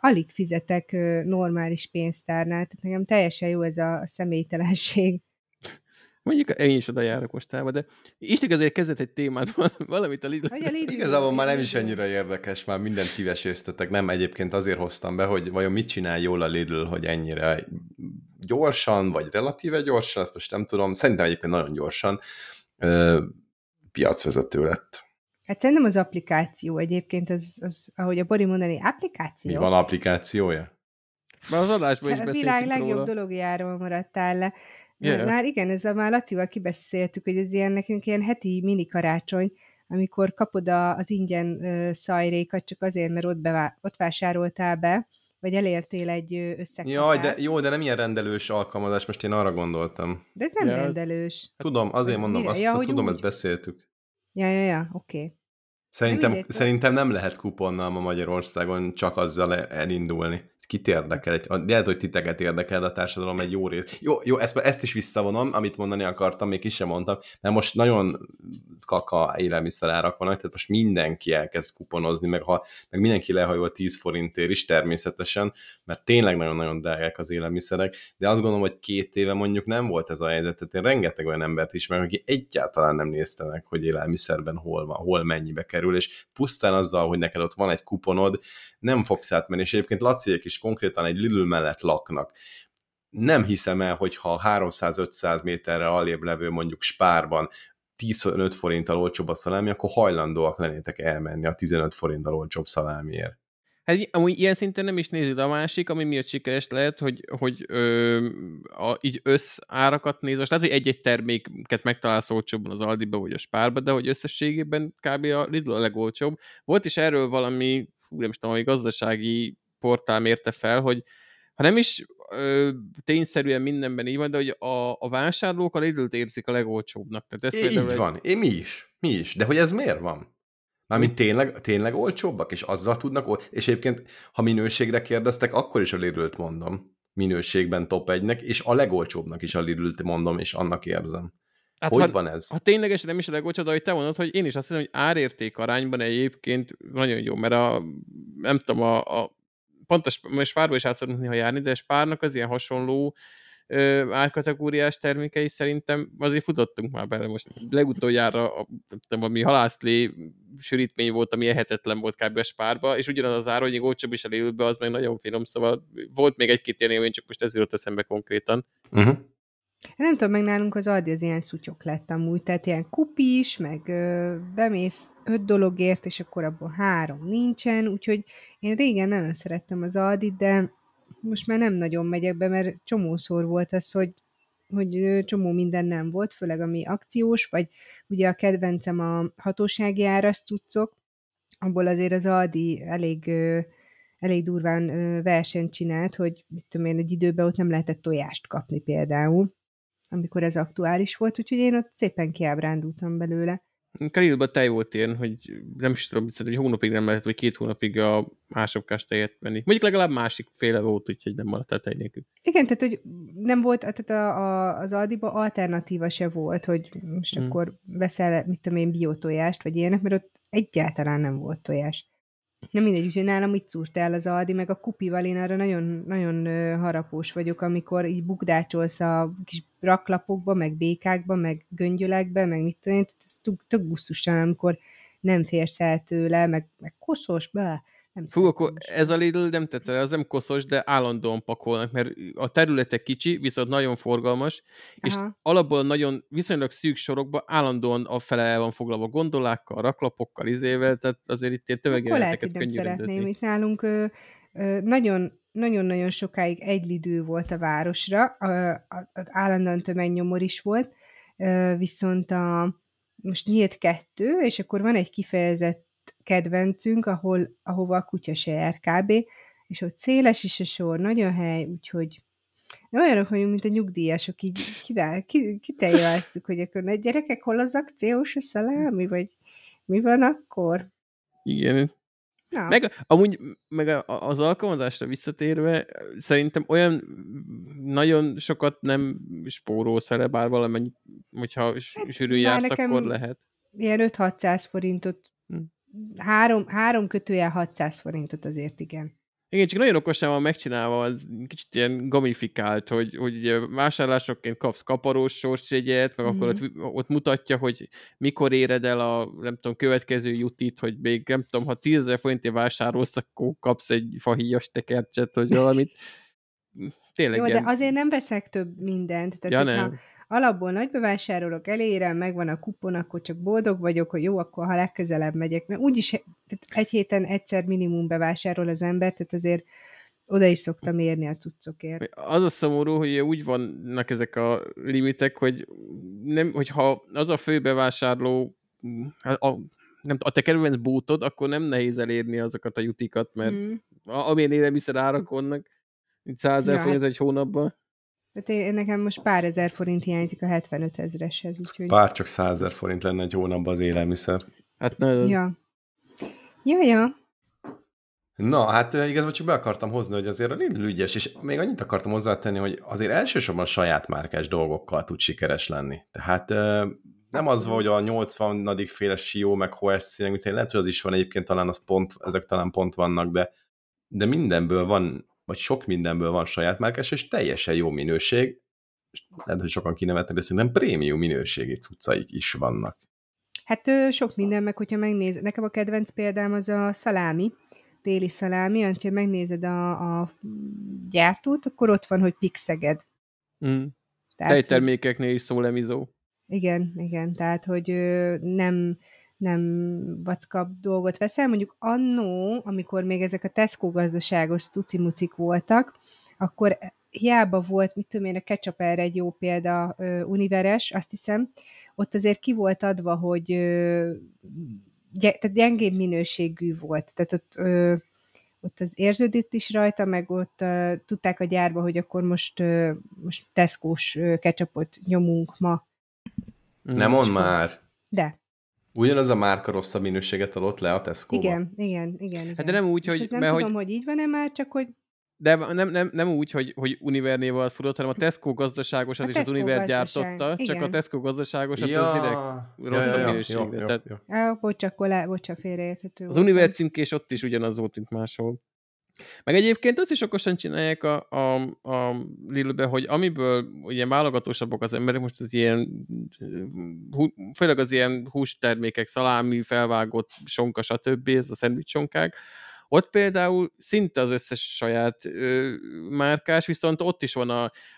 alig fizetek normális pénztárnál, tehát nekem teljesen jó ez a személytelenség. Mondjuk én is oda járok mostába, de Isten azért kezdett egy témát valamit a Lidl. Igazából már nem is annyira érdekes, már mindent kiveséztetek, nem egyébként azért hoztam be, hogy vajon mit csinál jól a Lidl, hogy ennyire gyorsan, vagy relatíve gyorsan, ezt most nem tudom, szerintem egyébként nagyon gyorsan piacvezető lett. Hát szerintem az applikáció egyébként, az ahogy a Bori mondani, applikáció. Mi van applikációja? Már az adásban is beszéltünk róla. A világ legjobb dologjáról maradtál le. Yeah. Már igen, ezzel már Lacival kibeszéltük, hogy ez ilyen nekünk ilyen heti mini karácsony, amikor kapod az ingyen szajrékat csak azért, mert ott vásároltál be, vagy elértél egy összekapát. Jaj, de jó, de nem ilyen rendelős alkalmazás, most én arra gondoltam. De ez nem rendelős. Tudom, azért mondom mire? Azt, ja, hogy tudom, úgy. Ezt beszéltük. Ja, oké. Szerintem nem lehet kuponnal ma Magyarországon csak azzal elindulni. Kit érdekel? Lehet, hogy titeket érdekel a társadalom egy jó rész. Jó, ezt is visszavonom, amit mondani akartam, még ki sem mondtam, mert most nagyon kaka élelmiszerárak vannak, tehát most mindenki elkezd kuponozni, meg mindenki lehajol 10 forintért is természetesen, mert tényleg nagyon-nagyon drágák az élelmiszerek, de azt gondolom, hogy 2 éve mondjuk nem volt ez a helyzet, tehát én rengeteg olyan embert ismerek, aki egyáltalán nem nézte meg, hogy élelmiszerben hol van, hol mennyibe kerül, és pusztán azzal, hogy neked ott van egy kuponod, nem fogsz átmenni, és egyébként Laciék is konkrétan egy Lidl mellett laknak. Nem hiszem el, hogyha 300-500 méterre alébb levő mondjuk Spárban 15 forinttal olcsóbb a szalámi, akkor hajlandóak lennétek elmenni a 15 forinttal olcsóbb szalámiért. Hát amúgy ilyen szinten nem is nézed a másik, ami miért sikeres lehet, hogy így összárakat néz. Most lehet, hogy egy-egy terméket megtalálsz olcsóbban az Aldiba vagy a Spárba, de hogy összességében kb. A Lidl a legolcsóbb. Volt is erről valami, nem is tudom, hogy gazdasági portál mérte fel, hogy ha nem is tényszerűen mindenben így van, de hogy a vásárlók a Lidl-t érzik a legolcsóbbnak. Tehát ez így van, mi is, de hogy ez miért van? Mármint tényleg olcsóbbak, és azzal tudnak, és egyébként, ha minőségre kérdeztek, akkor is a Lidl-t mondom, minőségben top 1-nek, és a legolcsóbbnak is a Lidl-t mondom, és annak érzem. Hát hogy van ez? Ha ténylegesen nem is a legolcsóbb, de hogy te mondod, hogy én is azt hiszem, hogy árérték arányban egyébként nagyon jó, mert pont a Spárba is át szoktunk néha járni, de Spárnak az ilyen hasonló árkategóriás termékei szerintem azért futottunk már bele most. Legutoljára ami halászlé sűrítmény volt, ami ehetetlen volt kb. A Spárba, és ugyanaz az ára, hogy még olcsóbb is elélőbe, az meg nagyon finom, szóval volt még egy-két ilyen élmény, csak most ez jutott eszembe konkrétan. Uh-huh. Nem tudom, meg nálunk az Aldi az ilyen szutyok lett amúgy, tehát ilyen kupis, meg bemész 5 dologért, és akkor abból 3 nincsen, úgyhogy én régen nagyon szerettem az Aldit, de most már nem nagyon megyek be, mert csomószor volt az, hogy hogy csomó minden nem volt, főleg ami akciós, vagy ugye a kedvencem a hatósági áras cuccok, abból azért az Aldi elég durván versenyt csinált, hogy mit tudom én, egy időben ott nem lehetett tojást kapni például, amikor ez aktuális volt, úgyhogy én ott szépen kiábrándultam belőle. Karibban tej volt ilyen, hogy nem is tudom, hogy hónapig nem lehetett, vagy 2 hónapig a másokás tejet venni. Mondjuk legalább másik féle volt, úgyhogy nem maradt a tej nélkül. Igen, tehát hogy nem volt, tehát az Aldiba alternatíva se volt, hogy most akkor veszel, mit tudom én, biotojást, vagy ilyenek, mert ott egyáltalán nem volt tojás. Nem mindegy, úgyhogy nálam így szúrt el az Aldi, meg a kupival én arra nagyon, nagyon harapós vagyok, amikor így bukdácsolsz a kis raklapokba, meg békákba, meg göngyölekbe, meg mit tudom én, tehát ez tök busztusan, amikor nem férsz el tőle, meg koszos, be. Fú, akkor ez a Lidl nem tetszene, az nem koszos, de állandóan pakolnak, mert a területe kicsi, viszont nagyon forgalmas, és alapból nagyon viszonylag szűk sorokban állandóan a fele el van foglalva gondolákkal, raklapokkal, izével, tehát azért itt ilyen tömegjeleneteket könnyű rendezni. Itt nálunk nagyon-nagyon sokáig egy Lidl volt a városra, állandóan tömegnyomor is volt, viszont most nyílt 2, és akkor van egy kifejezett kedvencünk, ahova a kutya se jár kb. És ott széles is a sor, nagy a hely, úgyhogy olyanok vagyunk, mint a nyugdíjasok, így kiteljáztuk, hogy akkor ne gyerekek, hol az akciós a szalámi, vagy mi van akkor? Igen. Na. Meg az alkalmazásra visszatérve, szerintem olyan nagyon sokat nem spórolsz vele, bár valamennyit, hogyha sűrűn jársz, akkor lehet. Ilyen 5-600 forintot 3 kötőjel 600 forintot azért, igen. Igen, csak nagyon okosan van megcsinálva, az kicsit ilyen gamifikált, hogy vásárlásokként kapsz kaparós sorsjegyet, meg akkor ott mutatja, hogy mikor éred el a, nem tudom, következő jutit, hogy még, nem tudom, ha 10.000 forintért vásárolsz, akkor kapsz egy fahíjas tekercset, hogy valamit. Tényleg. Jó, de azért nem veszek több mindent. Tehát ja, nem. Alapból nagybe vásárolok, elérem, megvan a kupon, akkor csak boldog vagyok, hogy jó, akkor ha legközelebb megyek. Mert úgyis egy héten egyszer minimum bevásárol az ember, tehát azért oda is szoktam érni a cuccokért. Az a szomorú, hogy úgy vannak ezek a limitek, hogyha az a fő bevásárló a te kedvenc bútod, akkor nem nehéz elérni azokat a jutikat, mert amilyen élelmiszer árak vannak, 100.000 forint egy hónapban. Tehát nekem most pár ezer forint hiányzik a 75.000-eshez. Úgyhogy... Pár csak 100.000 forint lenne egy hónapban az élelmiszer. Hát nagyon. Ja. Ja. Na, hát igazából csak be akartam hozni, hogy azért a Lidl ügyes, és még annyit akartam hozzátenni, hogy azért elsősorban saját márkás dolgokkal tud sikeres lenni. Tehát nem az van, hogy a 80. féle Sió, meg Hoesz, lehet, hogy az is van egyébként, talán az pont, ezek talán pont vannak, de mindenből van, vagy sok mindenből van saját márkás, és teljesen jó minőség, és lehet, hogy sokan kinevetnek, de szerintem prémium minőségi cuccaik is vannak. Hát sok minden, meg hogyha megnézed, nekem a kedvenc példám az a szalámi, téli szalámi, ha megnézed a gyártót, akkor ott van, hogy Pixeged. Tejtermékeknél is Szólemizó. Igen, tehát, hogy nem vackabb dolgot veszel. Mondjuk annó, amikor még ezek a Tesco gazdaságos cucimucik voltak, akkor hiába volt, mit tudom én, a ketchup erre egy jó példa, univeres, azt hiszem, ott azért ki volt adva, hogy tehát gyengébb minőségű volt. Tehát ott az érződött is rajta, meg ott tudták a gyárba, hogy akkor most Tesco-s ketchupot nyomunk ma. Nem mond már! De. Ugyanaz a márka rosszabb minőséget adott le a Tesco-ba. Igen. Hát de nem úgy, hogy... Nem tudom, hogy így van-e már, csak hogy... De nem úgy, hogy Univer névvel furott, hanem a Tesco gazdaságosat is az Univer gyártotta, igen. Csak a Tesco gazdaságosat az direkt rosszabb minőségre. Bocsak félreérthető. Az Univer címkés ott is ugyanaz volt, mint máshol. Meg egyébként azt is okosan csinálják a Lidlbe, hogy amiből ugye válogatósabbak az emberek, most az ilyen, főleg az ilyen hústermékek, szalámi, felvágott sonka, stb. Ez a szendvics sonkák, Ott például szinte az összes saját márkás, viszont ott is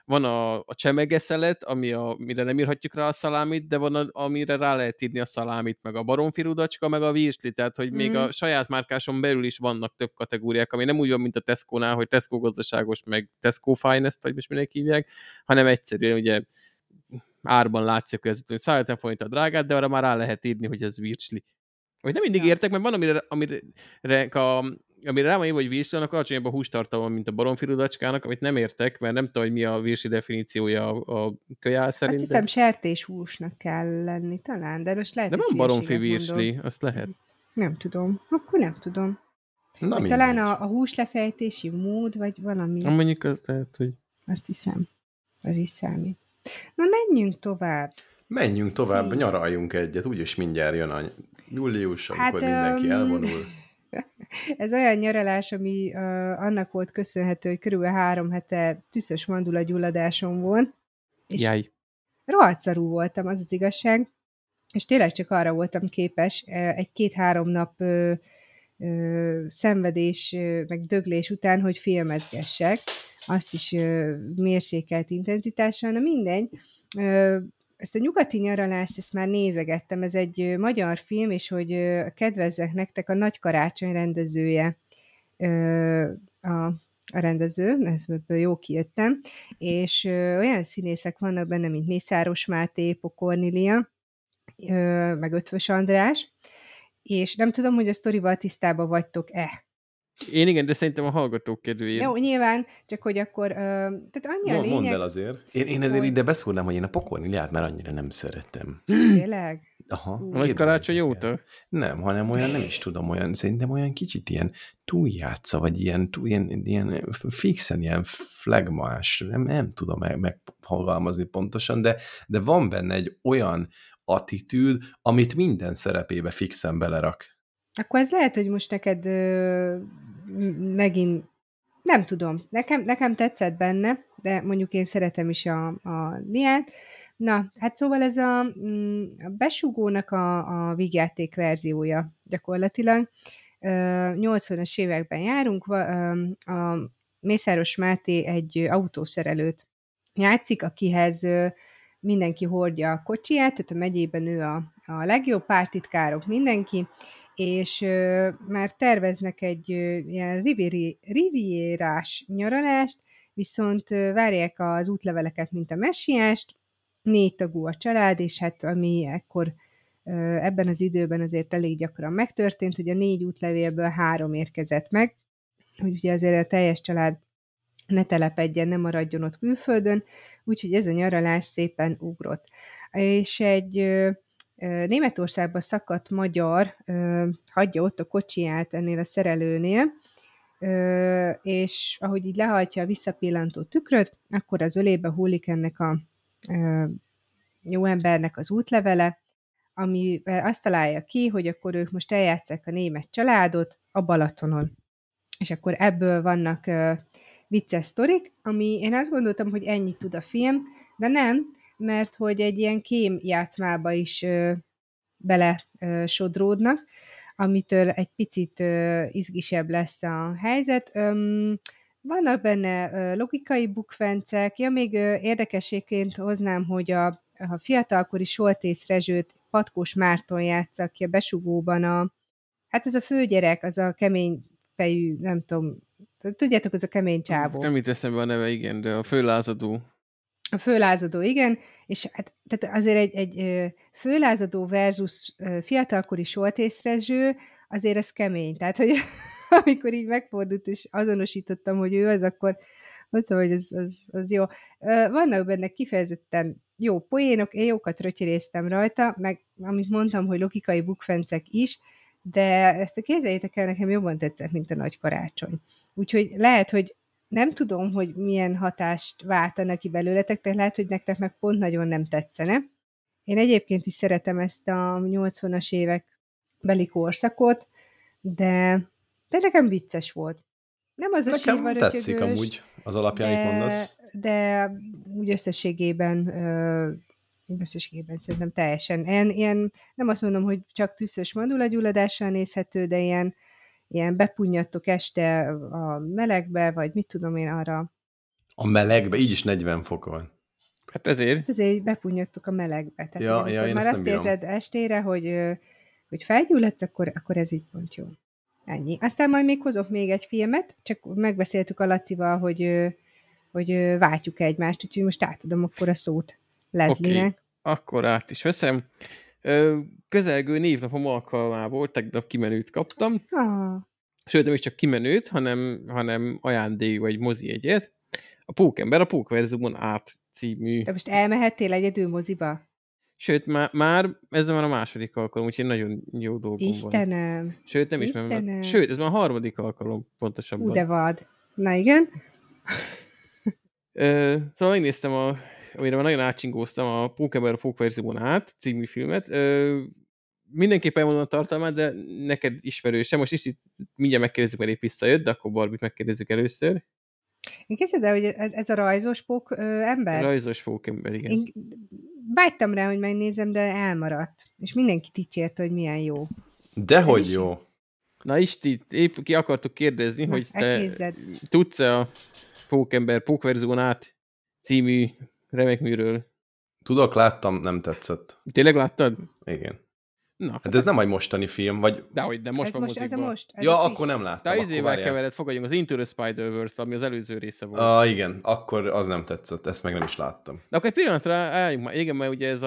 van a csemegeszelet, amire nem írhatjuk rá a szalámit, de van, amire rá lehet írni a szalámit, meg a baromfirudacska, meg a virsli, tehát hogy még a saját márkáson belül is vannak több kategóriák, ami nem úgy van, mint a Tesco-nál, hogy Tesco gazdaságos, meg Tesco Finest, vagy most minek hívják, hanem egyszerűen ugye árban látszik, hogy ez 150 forint a drágát, de arra már rá lehet írni, hogy ez virsli. Vagy nem mindig értek, mert van, amire rá van írva, hogy virsli, annak alacsonyabb a hústartalma, mint a baromfirudacskának, amit nem értek, mert nem tudom, hogy mi a virsli definíciója a kölyál szerint. Azt hiszem, sertéshúsnak kell lenni talán, de most lehet, de van baromfi virsli, azt lehet. Nem tudom, akkor nem tudom. Na, talán a húslefejtési mód, vagy valami. Na, mondjuk azt lehet, hogy... Azt hiszem, az is számít. Na, menjünk tovább. Menjünk tovább, nyaraljunk egyet, úgyis mindjárt jön a július, amikor mindenki elvonul. Ez olyan nyaralás, ami annak volt köszönhető, hogy körülbelül 3 hete tüszös mandula gyulladásom volt. Jaj. Rohadt szarú voltam, az az igazság. És tényleg csak arra voltam képes, egy 2-3 nap szenvedés, meg döglés után, hogy filmezgessek. Azt is mérsékelt intenzitással. Na mindegy, ezt a nyugati nyaralást, ezt már nézegettem, ez egy magyar film, és hogy kedvezzek nektek, a Nagy Karácsony rendezője a rendező, ezből jó kijöttem, és olyan színészek vannak benne, mint Mészáros Máté, Pokorny Lia, meg Ötvös András, és nem tudom, hogy a sztorival tisztában vagytok-e. Én igen, de szerintem a hallgatók kedvéért. Jó, nyilván, csak hogy akkor... tehát annyi a lényeg... Mondd el azért. Én ezért ide beszúrnám, hogy én a Pokorny Liát már annyira nem szerettem. Tényleg? Aha. Most karácsony óta? Nem, hanem olyan, nem is tudom, olyan, szerintem olyan kicsit ilyen túljátsza, vagy ilyen fixen, ilyen flegmás, nem tudom megfogalmazni pontosan, de van benne egy olyan attitűd, amit minden szerepébe fixen belerak. Akkor ez lehet, hogy most neked megint, nem tudom, nekem tetszett benne, de mondjuk én szeretem is a Liát. Na, hát szóval ez a Besúgónak a vígjáték verziója gyakorlatilag. 80-as években járunk, a Mészáros Máté egy autószerelőt játszik, akihez mindenki hordja a kocsiját, tehát a megyében ő a legjobb, pártitkárok mindenki, és már terveznek egy ilyen rivierás nyaralást, viszont várják az útleveleket, mint a messiást, 4 tagú a család, és hát ami ekkor ebben az időben azért elég gyakran megtörtént, hogy a 4 útlevélből 3 érkezett meg, hogy ugye azért a teljes család ne telepedjen, ne maradjon ott külföldön, úgyhogy ez a nyaralás szépen ugrott. És egy Németországban szakadt magyar hagyja ott a kocsiját ennél a szerelőnél, és ahogy így lehajtja a visszapillantó tükröt, akkor az ölébe hullik ennek a jó embernek az útlevele, ami azt találja ki, hogy akkor ők most eljátszák a német családot a Balatonon. És akkor ebből vannak vicces sztorik, ami én azt gondoltam, hogy ennyit tud a film, de nem, mert hogy egy ilyen kémjátszmába is bele sodródnak, amitől egy picit izgisebb lesz a helyzet. Vannak benne logikai bukfencek, még érdekességként hoznám, hogy a fiatalkori Soltész Rezsőt Patkós Márton játsza ki a Besugóban, hát ez a főgyerek, az a kemény fejű, nem tudom, tudjátok, az a kemény csávó. Nem itt eszembe a neve, igen, de a főlázadó, igen, és hát, tehát azért egy főlázadó versus fiatalkori Soltész Rezső, azért ez kemény. Tehát, hogy amikor így megfordult, és azonosítottam, hogy ő az, akkor mondtam, hogy az jó. Vannak benne kifejezetten jó poénok, én jókat rötyöréztem rajta, meg amit mondtam, hogy logikai bukfencek is, de ezt képzeljétek el, nekem jobban tetszett, mint a Nagy Karácsony. Úgyhogy lehet, hogy nem tudom, hogy milyen hatást váltanak ki belőletek, tehát lehet, hogy nektek meg pont nagyon nem tetszene. Én egyébként is szeretem ezt a 80-as évek beli korszakot, de nekem vicces volt. Nem az a sírva rötyögős. Nekem tetszik amúgy az alapján, amit mondasz. De úgy összességében szerintem teljesen. Ilyen, nem azt mondom, hogy csak tüszös mandulagyulladással nézhető, de ilyen ilyen bepunnyadtok este a melegbe, vagy mit tudom én arra. A melegbe? Így is 40 fok van. Hát ezért? Hát ezért bepunnyadtok a melegbe. Tehát ja, én már azt érzed estére, hogy felgyúlhatsz, akkor ez így pont jó. Ennyi. Aztán majd még hozok még egy filmet, csak megbeszéltük a Lacival, hogy váltjuk egymást, úgyhogy most átadom akkor a szót Leslie-nek. Okay. Akkor át is veszem. Közelgő névnapom alkalmából tegnap kimenőt kaptam. Ah. Sőt, nem is csak kimenőt, hanem ajándék vagy mozijegyet. A Pókember a Pókverzumon át című. De most elmehettél egyedül moziba? Sőt, már ez már a második alkalom, úgyhogy nagyon jó dolgom Istenem. Van. Sőt, nem Istenem! Ismerem. Sőt, ez már a harmadik alkalom pontosabban. Ude vad! Na igen? Szóval megnéztem amire már nagyon átcsingóztam, a Pokémon a Pókverzumon át című filmet. Mindenképpen elmondom a tartalmát, de neked ismerőse. Most is itt mindjárt megkérdezzük, mert épp visszajött, de akkor Barbit megkérdezzük először. Én képzeld el, hogy ez a rajzos pókember? Rajzos pókember, igen. Én vágytam rá, hogy megnézem, de elmaradt. És mindenki dicsért, hogy milyen jó. Dehogy is... jó. Na Isti, épp ki akartuk kérdezni, na, hogy elkézzed. Te tudsz-e a Pókember Pókverzumon át című remek műről? Tudok, láttam, nem tetszett. Tényleg láttad? Igen. Na. Hát ez nem egy mostani film, vagy... Dehogy, de most ez van most, mozikban. Ez a most. Ez ja, a akkor nem láttam. De izével kevered, fogadjunk, az Into the Spider-Verse, ami az előző része volt. Igen, akkor az nem tetszett, ezt meg nem is láttam. De akkor egy pillanatra álljunk már. Igen, mert ugye ez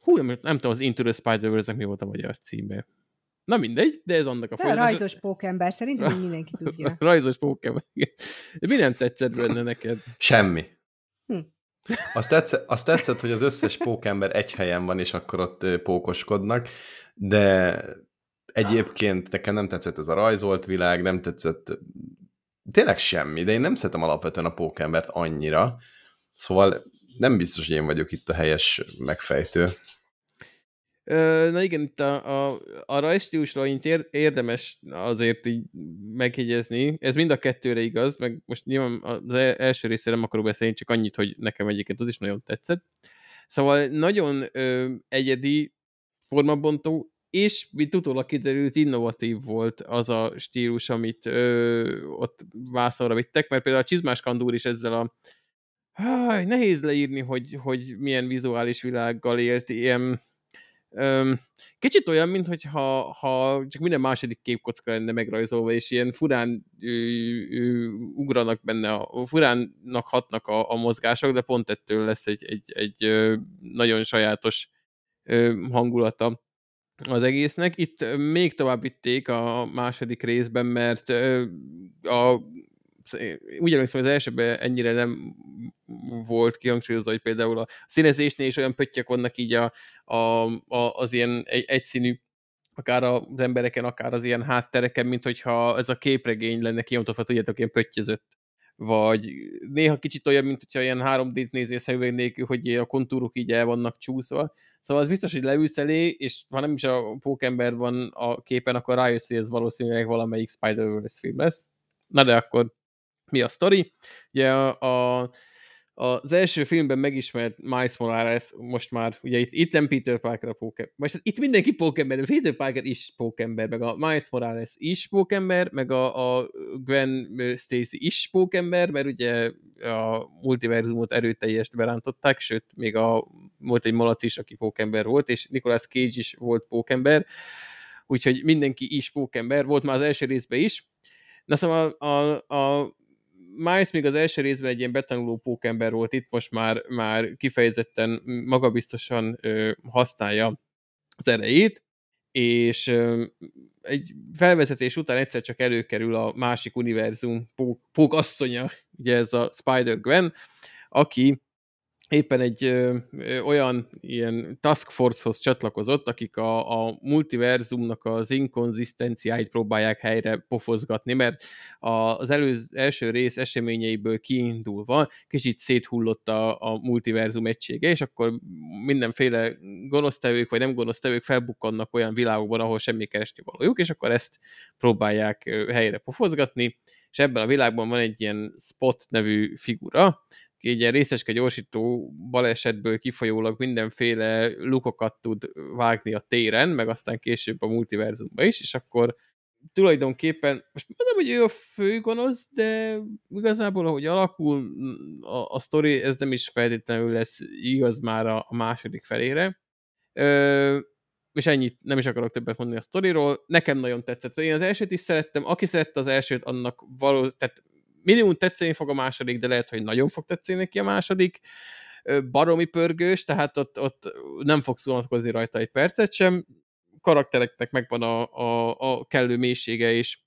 hú, nem tudom, az Into the Spider-Verse-nek mi volt a magyar címe. Na mindegy, de ez annak a folyamatos. De a rajzos pókember, szerintem mindenki tudja. Rajzos pókember, igen. De mi nem tetszett benne neked? Semmi. Azt tetszett, hogy az összes pókember egy helyen van, és akkor ott pókoskodnak, de egyébként nekem nem tetszett ez a rajzolt világ, nem tetszett tényleg semmi, de én nem szeretem alapvetően a pókembert annyira, szóval nem biztos, hogy én vagyok itt a helyes megfejtő. Na igen, itt a rajstílusra érdemes azért így megjegyezni. Ez mind a kettőre igaz, meg most nyilván az első részére nem akarok beszélni, csak annyit, hogy nekem egyébként az is nagyon tetszett. Szóval nagyon egyedi, formabontó, és mint utólag kiderült, innovatív volt az a stílus, amit ott vászonra vittek, mert például a Csizmás Kandúr is ezzel nehéz leírni, hogy milyen vizuális világgal élt, ilyen kicsit olyan, mint hogyha csak minden második képkocka lenne megrajzolva, és ilyen furán ugranak benne, furánnak hatnak a mozgások, de pont ettől lesz egy nagyon sajátos hangulata az egésznek. Itt még tovább vitték a második részben, mert úgy emlékszem, hogy az elsőben ennyire nem volt kihangsúlyozva, hogy például a színezésnél is olyan pöttyök vannak így az ilyen egyszínű, akár az embereken, akár az ilyen háttereken, mint hogyha ez a képregény lenne kiomtatva, tudjátok, ilyen pöttyözött. Vagy néha kicsit olyan, mint hogyha ilyen 3D-t néznél szemüveg nélkül, hogy a kontúrok így el vannak csúszva. Szóval az biztos, hogy leülsz elé, és ha nem is a pókember van a képen, akkor rájössz, hogy ez valószínűleg valamelyik Spider-Verse film lesz. Na de akkor mi a sztori? Ugye az első filmben megismert Miles Morales, most már ugye itt nem Peter Parker a pókember. Most itt mindenki pókember, de Peter Parker is pókember, meg a Miles Morales is pókember, meg a Gwen Stacy is pókember, mert ugye a multiverzumot erőteljesen berántották, sőt, még volt egy malac is, aki pókember volt, és Nicolas Cage is volt pókember, úgyhogy mindenki is pókember, volt már az első részben is. Na szóval a Miles még az első részben egy ilyen betanuló pókember volt, itt most már kifejezetten magabiztosan használja az erejét, és egy felvezetés után egyszer csak előkerül a másik univerzum pókasszonya, ugye ez a Spider-Gwen, aki éppen egy olyan ilyen task force-hoz csatlakozott, akik a multiverzumnak az inkonzisztenciáit próbálják helyre pofozgatni, mert az első rész eseményeiből kiindulva kicsit széthullott a multiverzum egysége, és akkor mindenféle gonosztevők vagy nem gonosztevők felbukkannak olyan világokban, ahol semmi keresni valójuk, és akkor ezt próbálják helyre pofozgatni, és ebben a világban van egy ilyen Spot nevű figura, egy ilyen részecske gyorsító balesetből kifolyólag mindenféle lukokat tud vágni a téren, meg aztán később a multiverzumba is, és akkor tulajdonképpen, most mondom, hogy ő a fő gonosz, de igazából, ahogy alakul a sztori, ez nem is feltétlenül lesz igaz már a második felére. És ennyit, nem is akarok többet mondani a sztoriról. Nekem nagyon tetszett. Én az elsőt is szerettem, aki szerette az elsőt, annak tehát minimum tetszeni fog a második, de lehet, hogy nagyon fog tetszeni neki a második. Baromi pörgős, tehát ott nem fogsz unatkozni rajta egy percet sem. Karaktereknek megvan a kellő mélysége és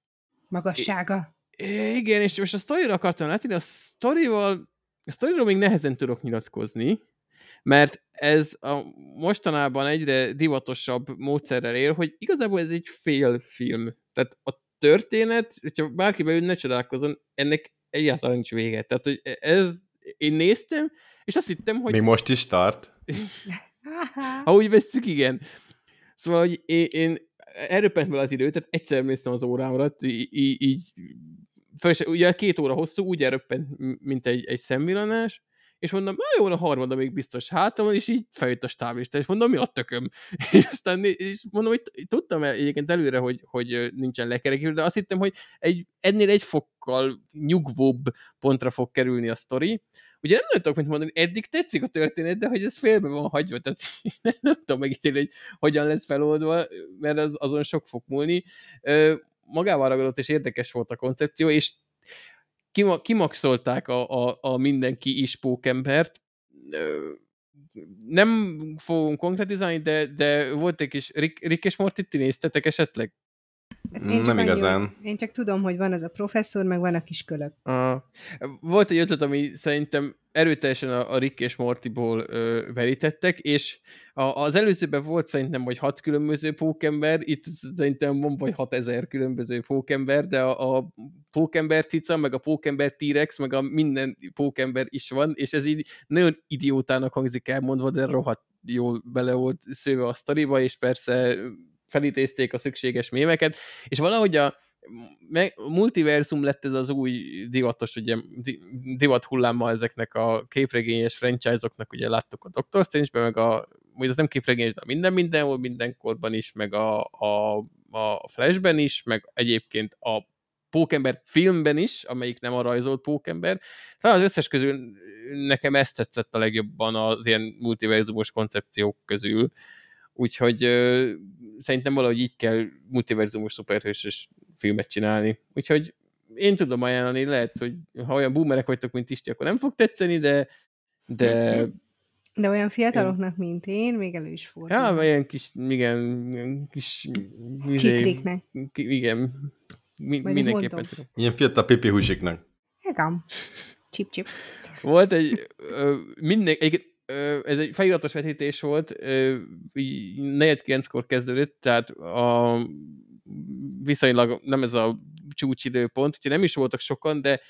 magassága. Igen, és most a sztorira akartam látni, de a sztoriról még nehezen tudok nyilatkozni, mert ez a mostanában egyre divatosabb módszerrel él, hogy igazából ez egy félfilm. Tehát a történet, hogyha bárki belül ne csodálkozzon, ennek egyáltalán nincs vége. Tehát, hogy ez, én néztem, és azt hittem, hogy... Még most is tart. Ha úgy vesszük, igen. Szóval, hogy én elröppent vele az idő, tehát egyszer néztem az órámra, így ugye 2 óra hosszú, úgy elröppent, mint egy szemvillanás, és mondom, jó, a harmada még biztos hátamon, és így feljött a stáblista, és mondom, mi a tököm? És aztán és mondom, hogy tudtam egyébként előre, hogy nincsen lekerekülő, de azt hittem, hogy ennél egy fokkal nyugvóbb pontra fog kerülni a sztori. Ugye nem nagyon tudok, mint mondani, eddig tetszik a történet, de hogy ez félbe van hagyva, tehát nem tudom megítélni, hogy hogyan lesz feloldva, mert azon sok fog múlni. Magával ragadott, és érdekes volt a koncepció, és kimaxolták a mindenki is pókembert. Nem fogunk konkretizálni, de volt egy kis Rick és Mortit, ti néztetek esetleg? Nem igazán. Én csak tudom, hogy van az a professzor, meg van a kiskölök. Volt egy ötlet, ami szerintem erőteljesen a Rick és Mortyból verítettek, és az előzőben volt szerintem vagy 6 különböző pókember, itt szerintem van vagy 6000 különböző pókember, de a pókember cica, meg a pókember T-rex, meg a minden pókember is van, és ez így nagyon idiótának hangzik elmondva, de rohadt jól bele volt szőve a sztoriba, és persze felítézték a szükséges mémeket, és valahogy a multiverzum lett ez az új divatos, ugye divat hullámmal ezeknek a képregényes franchise-oknak, ugye láttuk a Dr. Strange-ben, meg a, ugye az nem képregényes, de mindenhol, mindenkorban is, meg a Flashben is, meg egyébként a Pókember filmben is, amelyik nem a rajzolt Pókember. Talán az összes közül nekem ezt tetszett a legjobban az ilyen multiverzumos koncepciók közül. Úgyhogy szerintem valahogy így kell multiverzumos szuperhősös filmet csinálni. Úgyhogy én tudom ajánlani, lehet, hogy ha olyan boomerek vagytok, mint Isti, akkor nem fog tetszeni, de... De olyan fiataloknak, mint én, még elő is fordul. Ja, olyan kis, igen, kis... Csikriknek. Igen, mindenképpen. Ilyen fiatal pipi húsiknak. Igen. Csip-csip. Volt egy... Ez egy feliratos vetítés volt, 8:45-kor kezdődött, tehát viszonylag nem ez a csúcsidőpont, úgyhogy nem is voltak sokan, de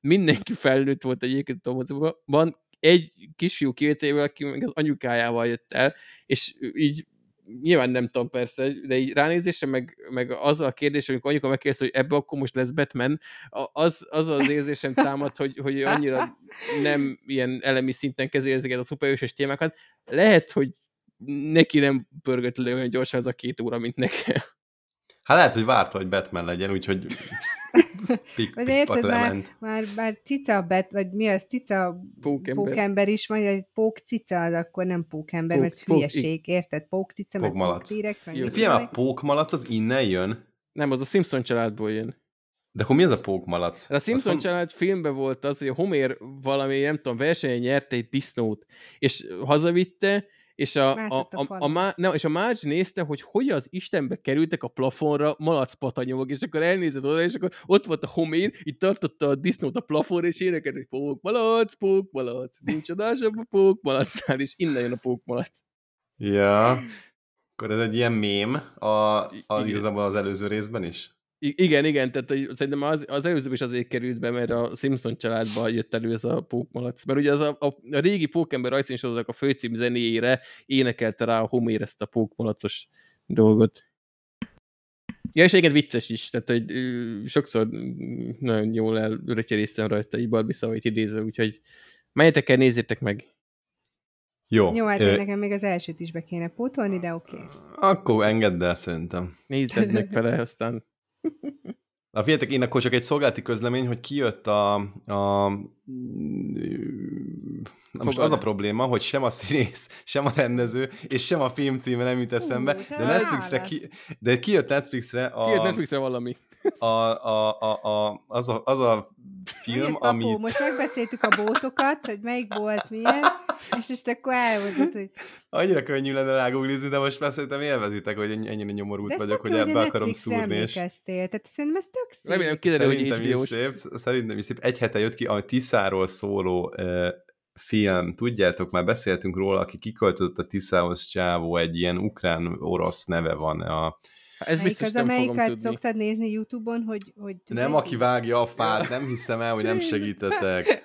mindenki felnőtt volt egyébként a moziban. Egy kisfiú 2 éves, aki az anyukájával jött el, és így nyilván nem tudom persze, de így ránézésre, meg az a kérdés, amikor anyuka megkérdezte, hogy ebbe akkor most lesz Batman, az érzésem támad, hogy annyira nem ilyen elemi szinten kezeli ezeket a szuperhősös témákat. Lehet, hogy neki nem pörgött le olyan gyorsan az a 2 óra, mint nekem. Hát lehet, hogy várta, hogy Batman legyen, úgyhogy pikpak lement. Már cica vagy mi az, cica pókember is van, vagy pókcica az akkor nem pókember, mert ez hülyeség, érted? Pókcica, meg póktírex. Figyelj, a pókmalac az innen jön? Nem, az a Simpson családból jön. De akkor mi az a pókmalac? A Simpson család filmben volt az, hogy a Homer valami, nem tudom, versenyen nyerte egy disznót, és hazavitte, és a Mács nézte, hogy az Istenbe kerültek a plafonra malacpatanyomok, és akkor elnézett oda, és akkor ott volt a Homér, így tartotta a disznót a plafonra, és énekelt, hogy pókmalac, nincs adásabb a pókmalacnál, és innen jön a pókmalac. Ja, akkor ez egy ilyen mém, igazából az előző részben is? Igen, tehát szerintem az előzőbb is azért került be, mert a Simpson családban jött elő ez a pókmalac. Mert ugye az a régi Pókember rajzfilmsorozatnak a főcím zenéjére énekelte rá a Homer ezt a pókmalacos dolgot. Ja, és egyébként vicces is, tehát hogy sokszor nagyon jól elrötyerésztem rajta így Barbie szavait idézve, úgyhogy menjetek el, nézzétek meg. Jó, hát nekem még az elsőt is be kéne pótolni, de oké. Akkor engedd el szerintem. Nézzed meg vele, aztán Na figyeljetek, én akkor csak egy szolgálati közlemény, hogy kijött most az a probléma, hogy sem a színész, sem a rendező, és sem a film címe nem jut eszembe, de kijött Netflixre valami. Az a film, amit... Most megbeszéltük a bótokat, hogy melyik volt milyen, és most akkor elmondod, hogy... Annyira könnyű lenne rágooglizni, de most már szerintem élvezitek, hogy ennyire nyomorult vagyok, hogy ebbe akarom szúrni. De ezt emlékeztél, tehát szerintem ez tök szép. Remélem kiderül, hogy HBO-s. Szerintem is szép. Egy hete jött ki a Tiszáról szóló film. Tudjátok, már beszéltünk róla, aki kiköltözött a Tiszához csávó, egy ilyen ukrán-orosz neve van a... Ez biztos nem fogom tudni. Melyiket szoktad nézni YouTube-on, hogy nem, aki vágja a fát, nem hiszem el, hogy nem segítetek.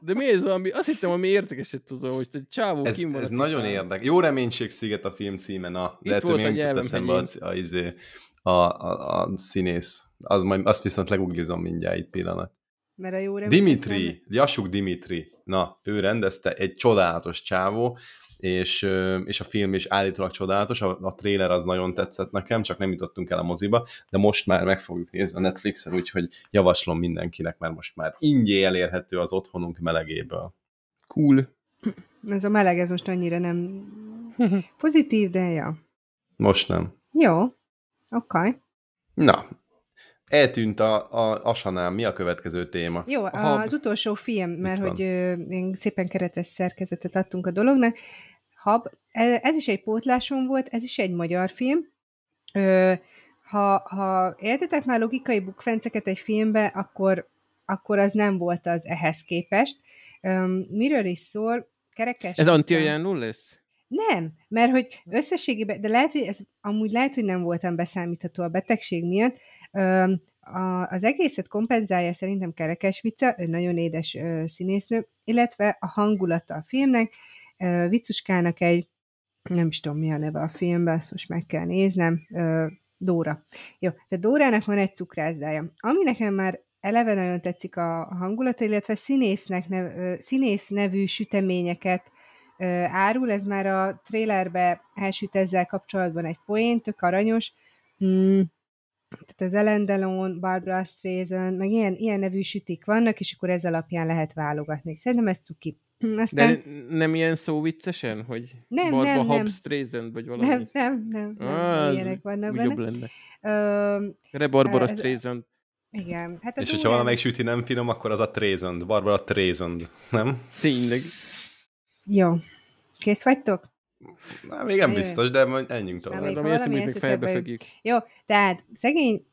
De mi ez valami? Azt hittem, ami értekeset tudom, hogy egy csávó kim van. Ez nagyon érdekes. Jó reménységsziget a film címe, na. Lehet, hogy nem jut eszembe a színész. Azt viszont leguglizom mindjárt itt pillanat. Mert a jó Dimitri, Jasuk Dimitri. Na, ő rendezte, egy csodálatos csávó, és a film is állítólag csodálatos, a trailer az nagyon tetszett nekem, csak nem jutottunk el a moziba, de most már meg fogjuk nézni a Netflixen, úgyhogy javaslom mindenkinek, mert most már ingyen elérhető az otthonunk melegéből. Cool. Ez a meleg, ez most annyira nem pozitív, de ja. Most nem. Jó. Okay. Na. Eltűnt a asanám, mi a következő téma? Jó, az utolsó film, mert hogy szépen keretes szerkezetet adtunk a dolognak. Hab, ez is egy pótlásom volt, ez is egy magyar film. Ha értetek már logikai bukfenceket egy filmbe, akkor az nem volt az ehhez képest. Miről is szól? Kerekes. Ez Antiajánul lesz? Nem, mert hogy összességében, de lehet, hogy amúgy nem voltam beszámítható a betegség miatt. Az egészet kompenzálja szerintem Kerekes Vica, ő nagyon édes színésznő, illetve a hangulata a filmnek. Vicuskának egy, nem is tudom mi a neve a filmben, azt most meg kell néznem, Dóra. Jó, tehát Dórának van egy cukrászdája, ami nekem már eleve nagyon tetszik a hangulata, illetve színész nevű süteményeket árul, ez már a trailerbe elsüt ezzel kapcsolatban egy poén, tök aranyos, tehát az Elendelon, Barbra Streisand, meg ilyen nevű sütik vannak, és akkor ez alapján lehet válogatni. Szerintem ez cuki. Aztán... De nem ilyen szó viccesen, hogy nem, Barbra Hab Streisand, vagy valami? Nem, ilyenek vannak benne. Jobb lenne. Barbra Streisand. Igen. Hát és hogyha valamelyik süti nem finom, akkor az a Streisand, Barbra Streisand, nem? Tényleg. Jó. Kész vagytok? Na, még nem biztos, de menjünk tovább. Na, mi eszünk, még fejbefögjük. Jó, tehát szegény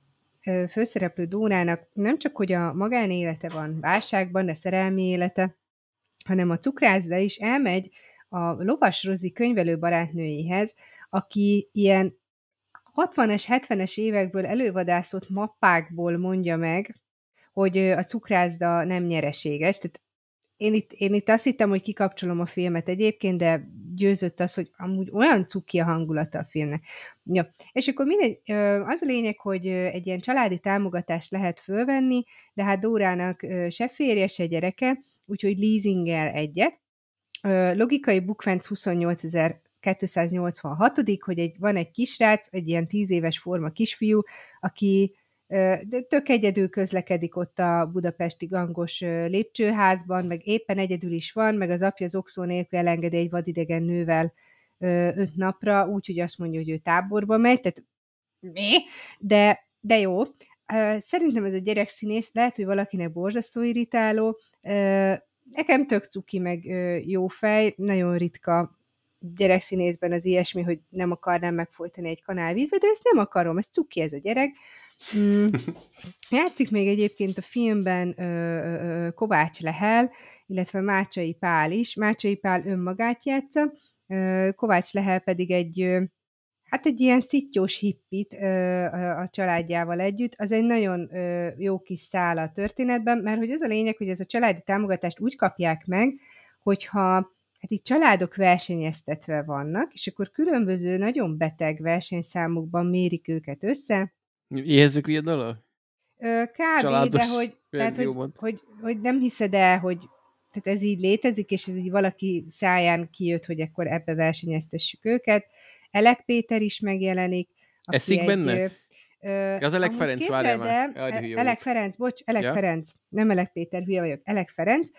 főszereplő Dórának nem csak, hogy a magánélete van válságban, de szerelmi élete, hanem a cukrászda is elmegy a Lovas Rozi könyvelő barátnőjéhez, aki ilyen 60-es, 70-es évekből elővadászott mappákból mondja meg, hogy a cukrászda nem nyereséges, tehát én itt azt hittem, hogy kikapcsolom a filmet egyébként, de győzött az, hogy amúgy olyan cuki a hangulata a filmnek. Ja. És akkor mindegy, az a lényeg, hogy egy ilyen családi támogatást lehet fölvenni, de hát Dórának se férje, se gyereke, úgyhogy leasingel egyet. Logikai bukvenc 28.286, hogy van egy kisrác, egy ilyen 10 éves forma kisfiú, aki tök egyedül közlekedik ott a budapesti gangos lépcsőházban, meg éppen egyedül is van, meg az apja zokszó nélkül elengedi egy vadidegen nővel 5 napra, úgyhogy azt mondja, hogy ő táborba megy, tehát de jó. Szerintem ez a gyerekszínész, lehet, hogy valakinek borzasztó irritáló, nekem tök cuki, meg jó fej, nagyon ritka gyerekszínészben az ilyesmi, hogy nem akarnám megfojtani egy kanálvízbe, de ezt nem akarom, ez cuki ez a gyerek. Játszik még egyébként a filmben Kovács Lehel, illetve Mácsai Pál is. Mácsai Pál önmagát játsza, Kovács Lehel pedig egy ilyen szittyós hippit a családjával együtt. Az egy nagyon jó kis szál a történetben, mert hogy az a lényeg, hogy ez a családi támogatást úgy kapják meg, hogyha hát itt családok versenyeztetve vannak, és akkor különböző nagyon beteg versenyszámokban mérik őket össze. Éhezzük viadala? Kb. De hogy nem hiszed el, hogy tehát ez így létezik, és ez így valaki száján kijött, hogy akkor ebbe versenyeztessük őket. Elek Péter is megjelenik. Eszik benne? Az Elek Ferenc, várjál már. Elek Ferenc, bocs, Elek Ferenc. Nem Elek Péter, hülye vagyok. Elek Ferenc.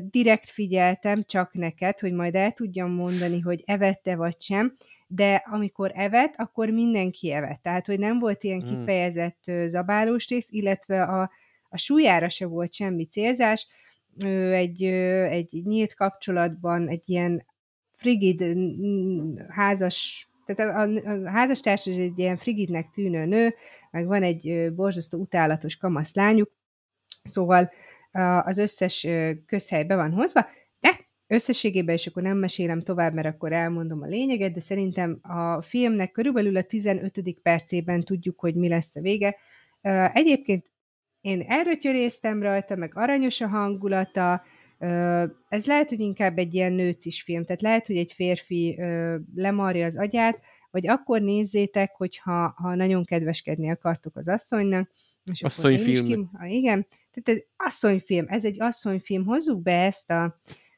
Direkt figyeltem csak neked, hogy majd el tudjam mondani, hogy evette vagy sem, de amikor evett, akkor mindenki evett. Tehát, hogy nem volt ilyen kifejezett zabálós rész, illetve a súlyára se volt semmi célzás. Egy nyílt kapcsolatban, egy ilyen frigid házas, tehát a házastárs is egy ilyen frigidnek tűnő nő, meg van egy borzasztó utálatos kamasz lányuk, szóval az összes közhelybe van hozva, de összességében is akkor nem mesélem tovább, mert akkor elmondom a lényeget, de szerintem a filmnek körülbelül a 15. percében tudjuk, hogy mi lesz a vége. Egyébként én elrötyöréztem rajta, meg aranyos a hangulata. Ez lehet, hogy inkább egy ilyen nőcis film, tehát lehet, hogy egy férfi lemarja az agyát, vagy akkor nézzétek, hogyha nagyon kedveskedni akartok az asszonynak. Asszonyfilm. Igen, tehát ez asszonyfilm, ez egy asszonyfilm. Hozzuk be ezt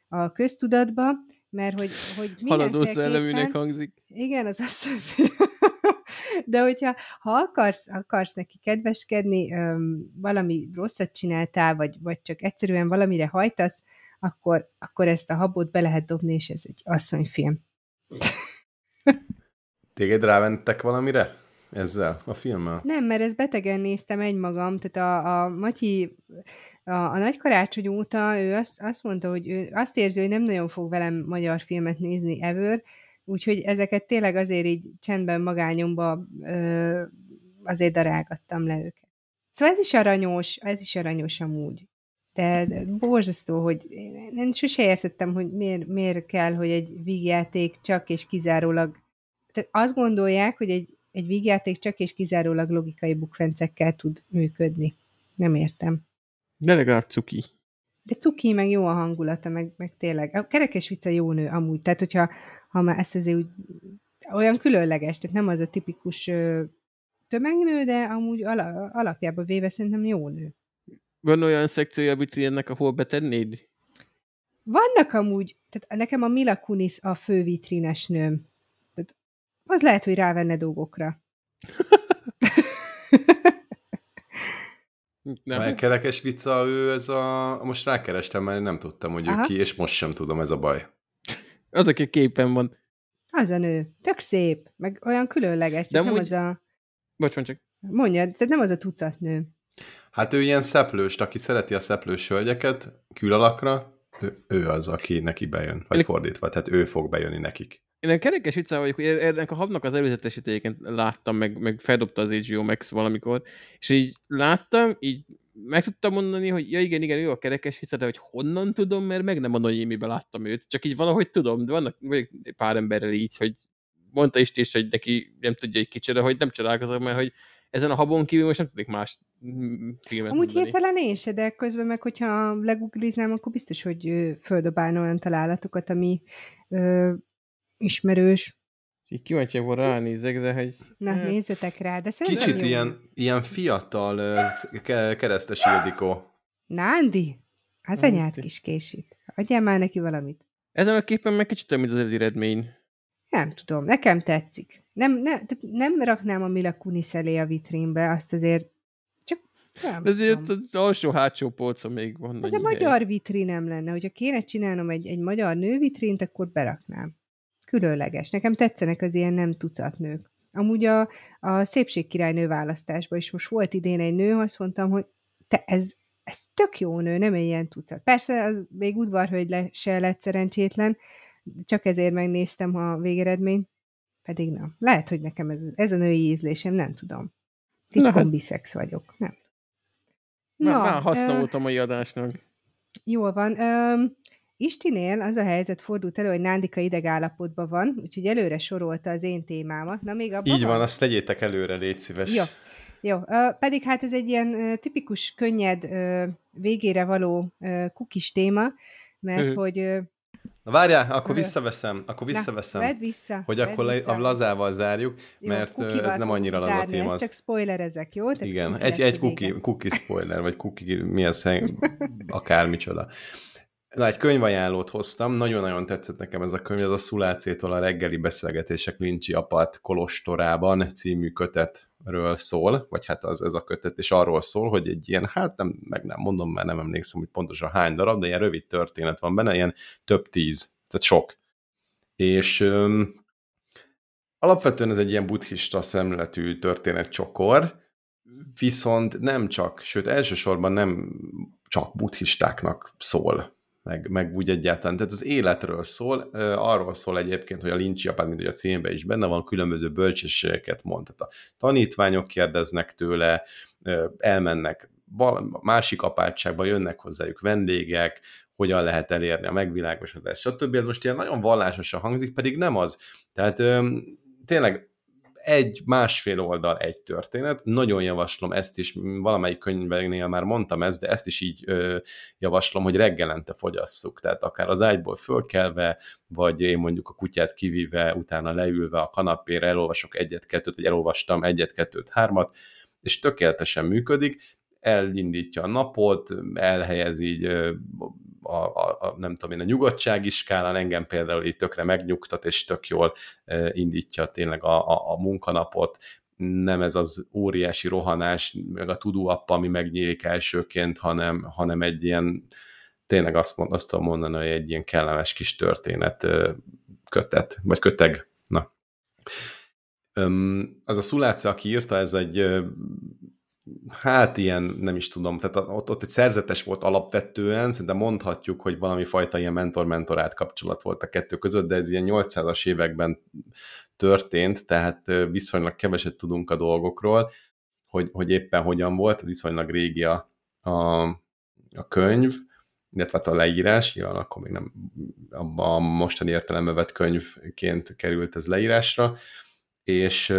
a köztudatba, mert hogy haladó szelleműnek hangzik. Igen, az asszonyfilm. De hogyha akarsz neki kedveskedni, valami rosszat csináltál, vagy csak egyszerűen valamire hajtasz, akkor ezt a habot be lehet dobni, és ez egy asszonyfilm. Téged ráventek valamire ezzel a filmmel? Nem, mert ezt betegen néztem egymagam. Tehát a Matyi a Nagy Karácsony óta ő azt mondta, hogy ő azt érzi, hogy nem nagyon fog velem magyar filmet nézni ever, úgyhogy ezeket tényleg azért így csendben, magányomba azért darálgattam le őket. Szóval ez is aranyos amúgy. De borzasztó, hogy én sose értettem, hogy miért kell, hogy egy vígjáték csak és kizárólag... Tehát azt gondolják, hogy egy vígjáték csak és kizárólag logikai bukfencekkel tud működni. Nem értem. De legalább cuki. De cuki, meg jó a hangulata, meg tényleg. A Kerekes Vica jó nő amúgy, tehát hogyha már ezt azért úgy, olyan különleges, tehát nem az a tipikus tömegnő, de amúgy alapjában véve szerintem jó nő. Van olyan szekciója, vitrinnek, ahol betennéd? Vannak amúgy, tehát nekem a Mila Kunis a fő vitrines nőm. Tehát az lehet, hogy rávenne dolgokra. Nem. A Kerekes Vica, ő ez a... Most rákerestem, mert nem tudtam, hogy ő ki, és most sem tudom, ez a baj. Az, aki képen van. Az a nő. Tök szép, meg olyan különleges. De nem az a... Bocs, mondd csak. Mondjad, tehát nem az a tucatnő. Hát ő ilyen szeplős, aki szereti a szeplős hölgyeket külalakra, ő az, aki neki bejön. Vagy fordítva, tehát ő fog bejönni nekik. Én a Kerekes Viccával vagyok, hogy ennek a Habnak az előzetesítéken láttam, meg feldobta az HBO Max valamikor, és így láttam, így meg tudtam mondani, hogy ja igen, ő a Kerekes Vica, de hogy honnan tudom, mert meg nem anonimiben láttam őt, csak így valahogy tudom, de vannak pár emberrel így, hogy mondta is, hogy neki nem tudja egy kicsit, de hogy nem csodálkozom, mert hogy ezen a Habon kívül most nem tudnék más filmet amúgy mondani. Hirtelen én se, de közben meg, hogyha legugliznám, akkor biztos, hogy földobálna olyan találatokat, ami ismerős. Így kíváncsiakból ránézek, de hogy... Na, nézzetek rá, de szerintem kicsit jó. ilyen fiatal Keresztes Ildikó. Nándi? Az anyád kis késik. Adjál már neki valamit. Ezen a képen meg kicsit több, mint az eredmény. Nem tudom, nekem tetszik. Nem raknám a Mila Kunis elé a vitrínbe, azt azért csak nem. De azért az alsó-hátsó polcon még van. Ez a magyar vitrín nem lenne. Hogyha kéne csinálnom egy magyar nővitrínt, akkor beraknám. Különleges. Nekem tetszenek az ilyen nem tucatnők. Amúgy a szépségkirálynő választásban is most volt idén egy nő, azt mondtam, hogy te ez tök jó nő, nem egy ilyen tucat. Persze az még udvarhölgy se lett szerencsétlen, csak ezért megnéztem a végeredményt, pedig nem. Lehet, hogy nekem ez a női ízlésem, nem tudom. Titkon biszex vagyok, nem. Már használtam a mai adásnak. Jól van. Istinél az a helyzet fordult elő, hogy Nándika idegállapotban van, úgyhogy előre sorolta az én témámat. Na, még abban így van, azt legyétek előre, légy szíves. Jó. Pedig hát ez egy ilyen tipikus, könnyed, végére való kukis téma, mert hogy... Na várjál, akkor visszaveszem. Na, vedd vissza. A lazával zárjuk, jó, mert ez nem annyira laza téma. Ez csak spoilerezek, jó? Tehát igen, egy kuki spoiler, vagy kuki milyen akármicsoda. Na, egy könyvajánlót hoztam, nagyon-nagyon tetszett nekem ez a könyv, ez a Szulácétól a reggeli beszélgetések Lin-csi apart Kolostorában című kötet ről szól, vagy hát ez a kötet, és arról szól, hogy egy ilyen, hát nem, meg nem mondom, mert nem emlékszem, hogy pontosan hány darab, de ilyen rövid történet van benne, ilyen több 10, tehát sok. És alapvetően ez egy ilyen buddhista szemléletű történetcsokor, viszont nem csak, sőt elsősorban nem csak buddhistáknak szól, meg úgy egyáltalán. Tehát az életről szól, arról szól egyébként, hogy a Lin-csi apád, mint hogy a címben is benne van, különböző bölcsességeket mond. Tehát a tanítványok kérdeznek tőle, elmennek másik apátságba, jönnek hozzájuk vendégek, hogyan lehet elérni a megvilágosodást, stb. Ez most ilyen nagyon vallásosan hangzik, pedig nem az. Tehát tényleg másfél oldal egy történet. Nagyon javaslom ezt is, valamelyik könyvnél már mondtam ezt, de ezt is így javaslom, hogy reggelente fogyasszuk. Tehát akár az ágyból fölkelve, vagy én mondjuk a kutyát kivíve, utána leülve a kanapére, elolvasok egyet-kettőt, vagy elolvastam egyet-kettőt-hármat, és tökéletesen működik, elindítja a napot, elhelyez így nem tudom én, a nyugodtsági skálán, engem például így tökre megnyugtat, és tök jól indítja tényleg a munkanapot, nem ez az óriási rohanás, meg a to-do app, ami megnyílik elsőként, hanem egy ilyen, tényleg azt tudom mondani, hogy egy ilyen kellemes kis történet kötet, vagy köteg. Na. Az a Szuláce, aki írta, ez egy hát ilyen, nem is tudom, tehát ott egy szerzetes volt alapvetően, de mondhatjuk, hogy valami fajta ilyen mentor-mentorát kapcsolat volt a kettő között, de ez ilyen 800-as években történt, tehát viszonylag keveset tudunk a dolgokról, hogy éppen hogyan volt, viszonylag régi a könyv, illetve a leírás, nyilván akkor még nem a mostani értelembe vett könyvként került ez leírásra, és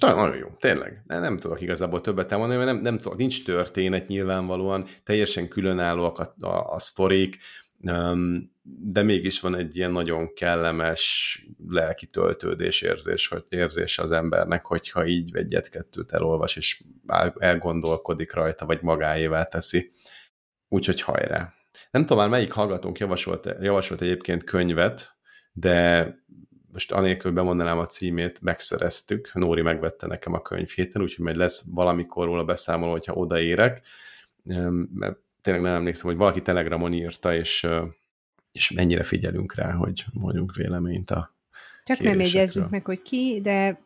nagyon jó, tényleg. Nem tudok igazából többet elmondani, mert nem tudok, nincs történet nyilvánvalóan, teljesen különállóak a sztorik, de mégis van egy ilyen nagyon kellemes lelki töltődés érzése az embernek, hogyha így egyet-kettőt elolvas, és elgondolkodik rajta, vagy magáévá teszi. Úgyhogy hajrá. Nem tudom már melyik hallgatónk javasolt egyébként könyvet, de most anélkül bemondanám a címét, megszereztük, Nóri megvette nekem a könyv héten, úgyhogy majd lesz valamikor róla beszámoló, hogyha odaérek. Mert tényleg nem emlékszem, hogy valaki Telegramon írta, és mennyire figyelünk rá, hogy mondjunk véleményt a csak kérésekről. Nem jegyezzük meg, hogy ki, de...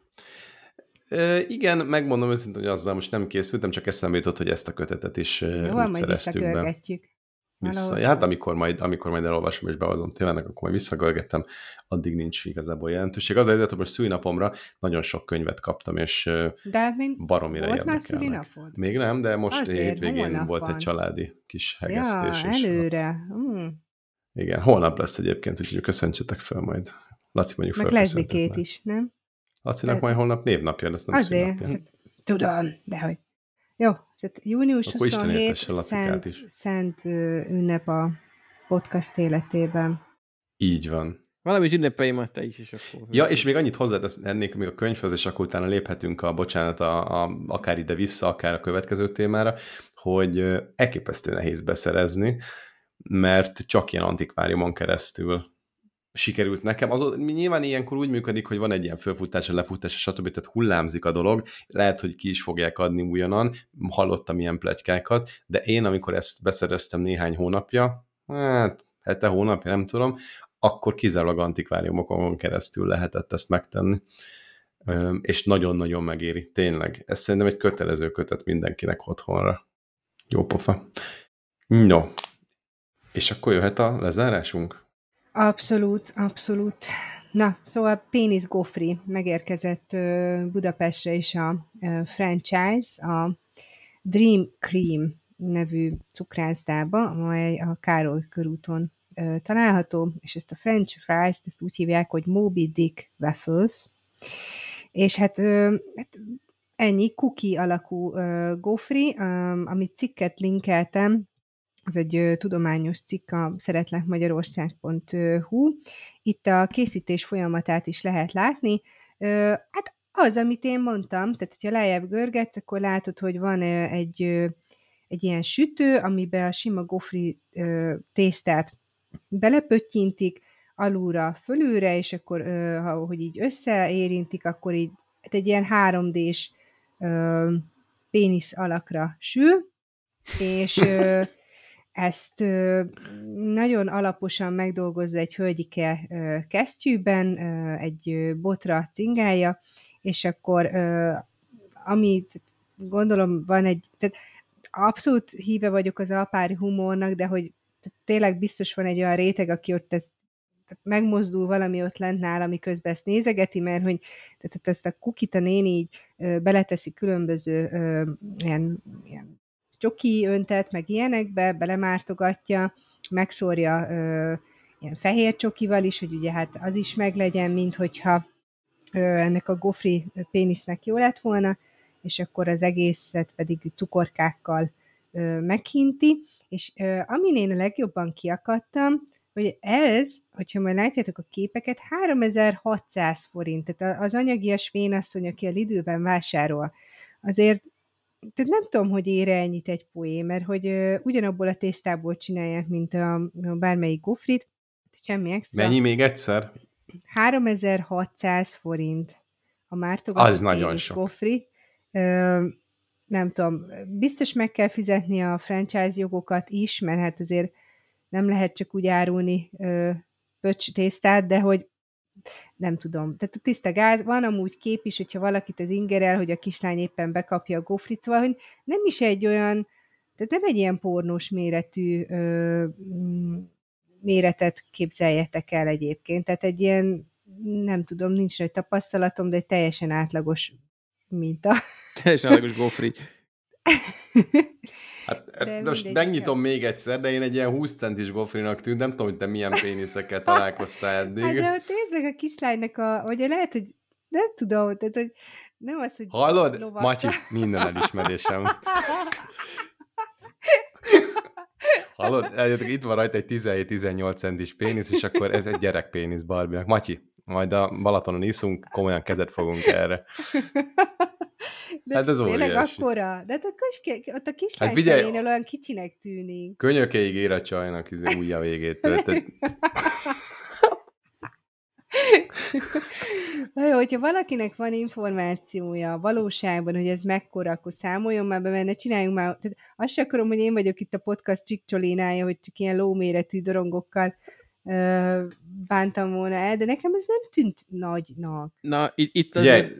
igen, megmondom őszintén, hogy azzal most nem készültem, csak eszembe jutott, hogy ezt a kötetet is jó, szereztük be. Hát amikor majd elolvasom és behozom témának, akkor majd visszagörgettem, addig nincs igazából jelentőség. Az a helyzet, hogy most szülinapomra nagyon sok könyvet kaptam, és baromira érdekelnek. Még nem, de most hétvégén volt van egy családi kis hegesztés. Ja, előre. Igen, holnap lesz egyébként, úgyhogy köszöntsetek fel majd. Laci mondjuk felköszöntetnek. Meg Lesbikét is, nem? Lacinak majd holnap névnapja lesz, nem azért. Tudom, dehogy. Jó. Tehát június 27 szent ünnep a podcast életében. Így van. Valamit ünnepeljél te is akkor. Ja, és még annyit hozzátennék még a könyvhöz, és akkor utána léphetünk akár ide-vissza, akár a következő témára, hogy elképesztő nehéz beszerezni, mert csak ilyen antikváriumon keresztül sikerült nekem. Nyilván ilyenkor úgy működik, hogy van egy ilyen fölfutása, lefutása, stb. Tehát hullámzik a dolog. Lehet, hogy ki is fogják adni újonnan. Hallottam ilyen pletykákat, de én, amikor ezt beszereztem néhány hónapja, hónapja, nem tudom, akkor kizárólag antikváriumokon keresztül lehetett ezt megtenni. És nagyon-nagyon megéri. Tényleg. Ez szerintem egy kötelező kötet mindenkinek otthonra. Jó pofa. No. És akkor jöhet a lezárásunk? Abszolút, abszolút. Na, szóval Pénisz Gofri megérkezett Budapestre is a franchise, a Dream Cream nevű cukrászdába, amely a Károly körúton található, és ezt a french fries-t ezt úgy hívják, hogy Moby Dick Waffles, és hát ennyi kuki alakú gofri, amit cikket linkeltem, az egy tudományos cikk a szeretlekmagyarország.hu. Itt a készítés folyamatát is lehet látni. Hát az, amit én mondtam, tehát hogyha lejjebb görgetsz, akkor látod, hogy van egy ilyen sütő, amiben a sima gofri tésztát belepöttyintik alulra, fölülre, és akkor, ha így összeérintik, akkor így egy ilyen 3D-s pénisz alakra sül, és ezt nagyon alaposan megdolgozza egy hölgyike kesztyűben, egy botra cingálja, és akkor amit gondolom van egy... Tehát abszolút híve vagyok az alpári humornak, de hogy tényleg biztos van egy olyan réteg, aki ott ezt, tehát megmozdul valami ott lent nála, miközben ezt nézegeti, mert hogy tehát ott ezt a kukit a néni így beleteszi különböző ilyen csoki öntet, meg ilyenekbe, belemártogatja, megszórja ilyen fehér csokival is, hogy ugye hát az is meglegyen, mint hogyha ennek a gofri pénisznek jó lett volna, és akkor az egészet pedig cukorkákkal meghinti, és amin én a legjobban kiakadtam, hogy ez, hogyha majd látjátok a képeket, 3600 forint, tehát az anyagias vénasszony, aki a Lidlben vásárol, azért tehát nem tudom, hogy ére ennyit egy poé, mert hogy ugyanabból a tésztából csinálják, mint a bármelyik gofrit, semmi extra. Mennyi még egyszer? 3600 forint a mártogatott gofri. Nem tudom, biztos meg kell fizetni a franchise jogokat is, mert hát azért nem lehet csak úgy árulni pöcs tésztát, de hogy nem tudom. Tehát a tiszta gáz, van amúgy kép is, hogyha valakit ez ingerel, hogy a kislány éppen bekapja a gofrit, szóval, hogy nem is egy olyan, tehát nem egy ilyen pornós méretű méretet képzeljetek el egyébként. Tehát egy ilyen, nem tudom, nincs nagy tapasztalatom, de egy teljesen átlagos minta. Teljesen átlagos gofri. Hát, most megnyitom még egyszer, de én egy ilyen 20 centis gofrinak tűnt, nem tudom, hogy te milyen péniszekkel találkoztál eddig. Hát de nézd meg a kislánynak a, vagy lehet, hogy nem tudom, tehát, hogy nem az, hogy hallod? Lovasta. Matyi, minden elismerésem. Hallod? Itt van rajta egy 17-18 centis pénisz, és akkor ez egy gyerekpénisz Barbinak. Matyi, majd a Balatonon iszunk, komolyan kezet fogunk erre. De hát ez tényleg akkora. De ott a kislány felénél hát olyan kicsinek tűnik. Könyökéig ér a csajnak ujja végétől. Hogyha valakinek van információja a valóságban, hogy ez mekkora, akkor számoljon már be, mert ne csináljunk már. Tehát azt sem akarom, hogy én vagyok itt a podcast csiccsolinája, hogy csak ilyen lóméretű dorongokkal bántam volna el, de nekem ez nem tűnt nagynak. Na, itt az... Yeah.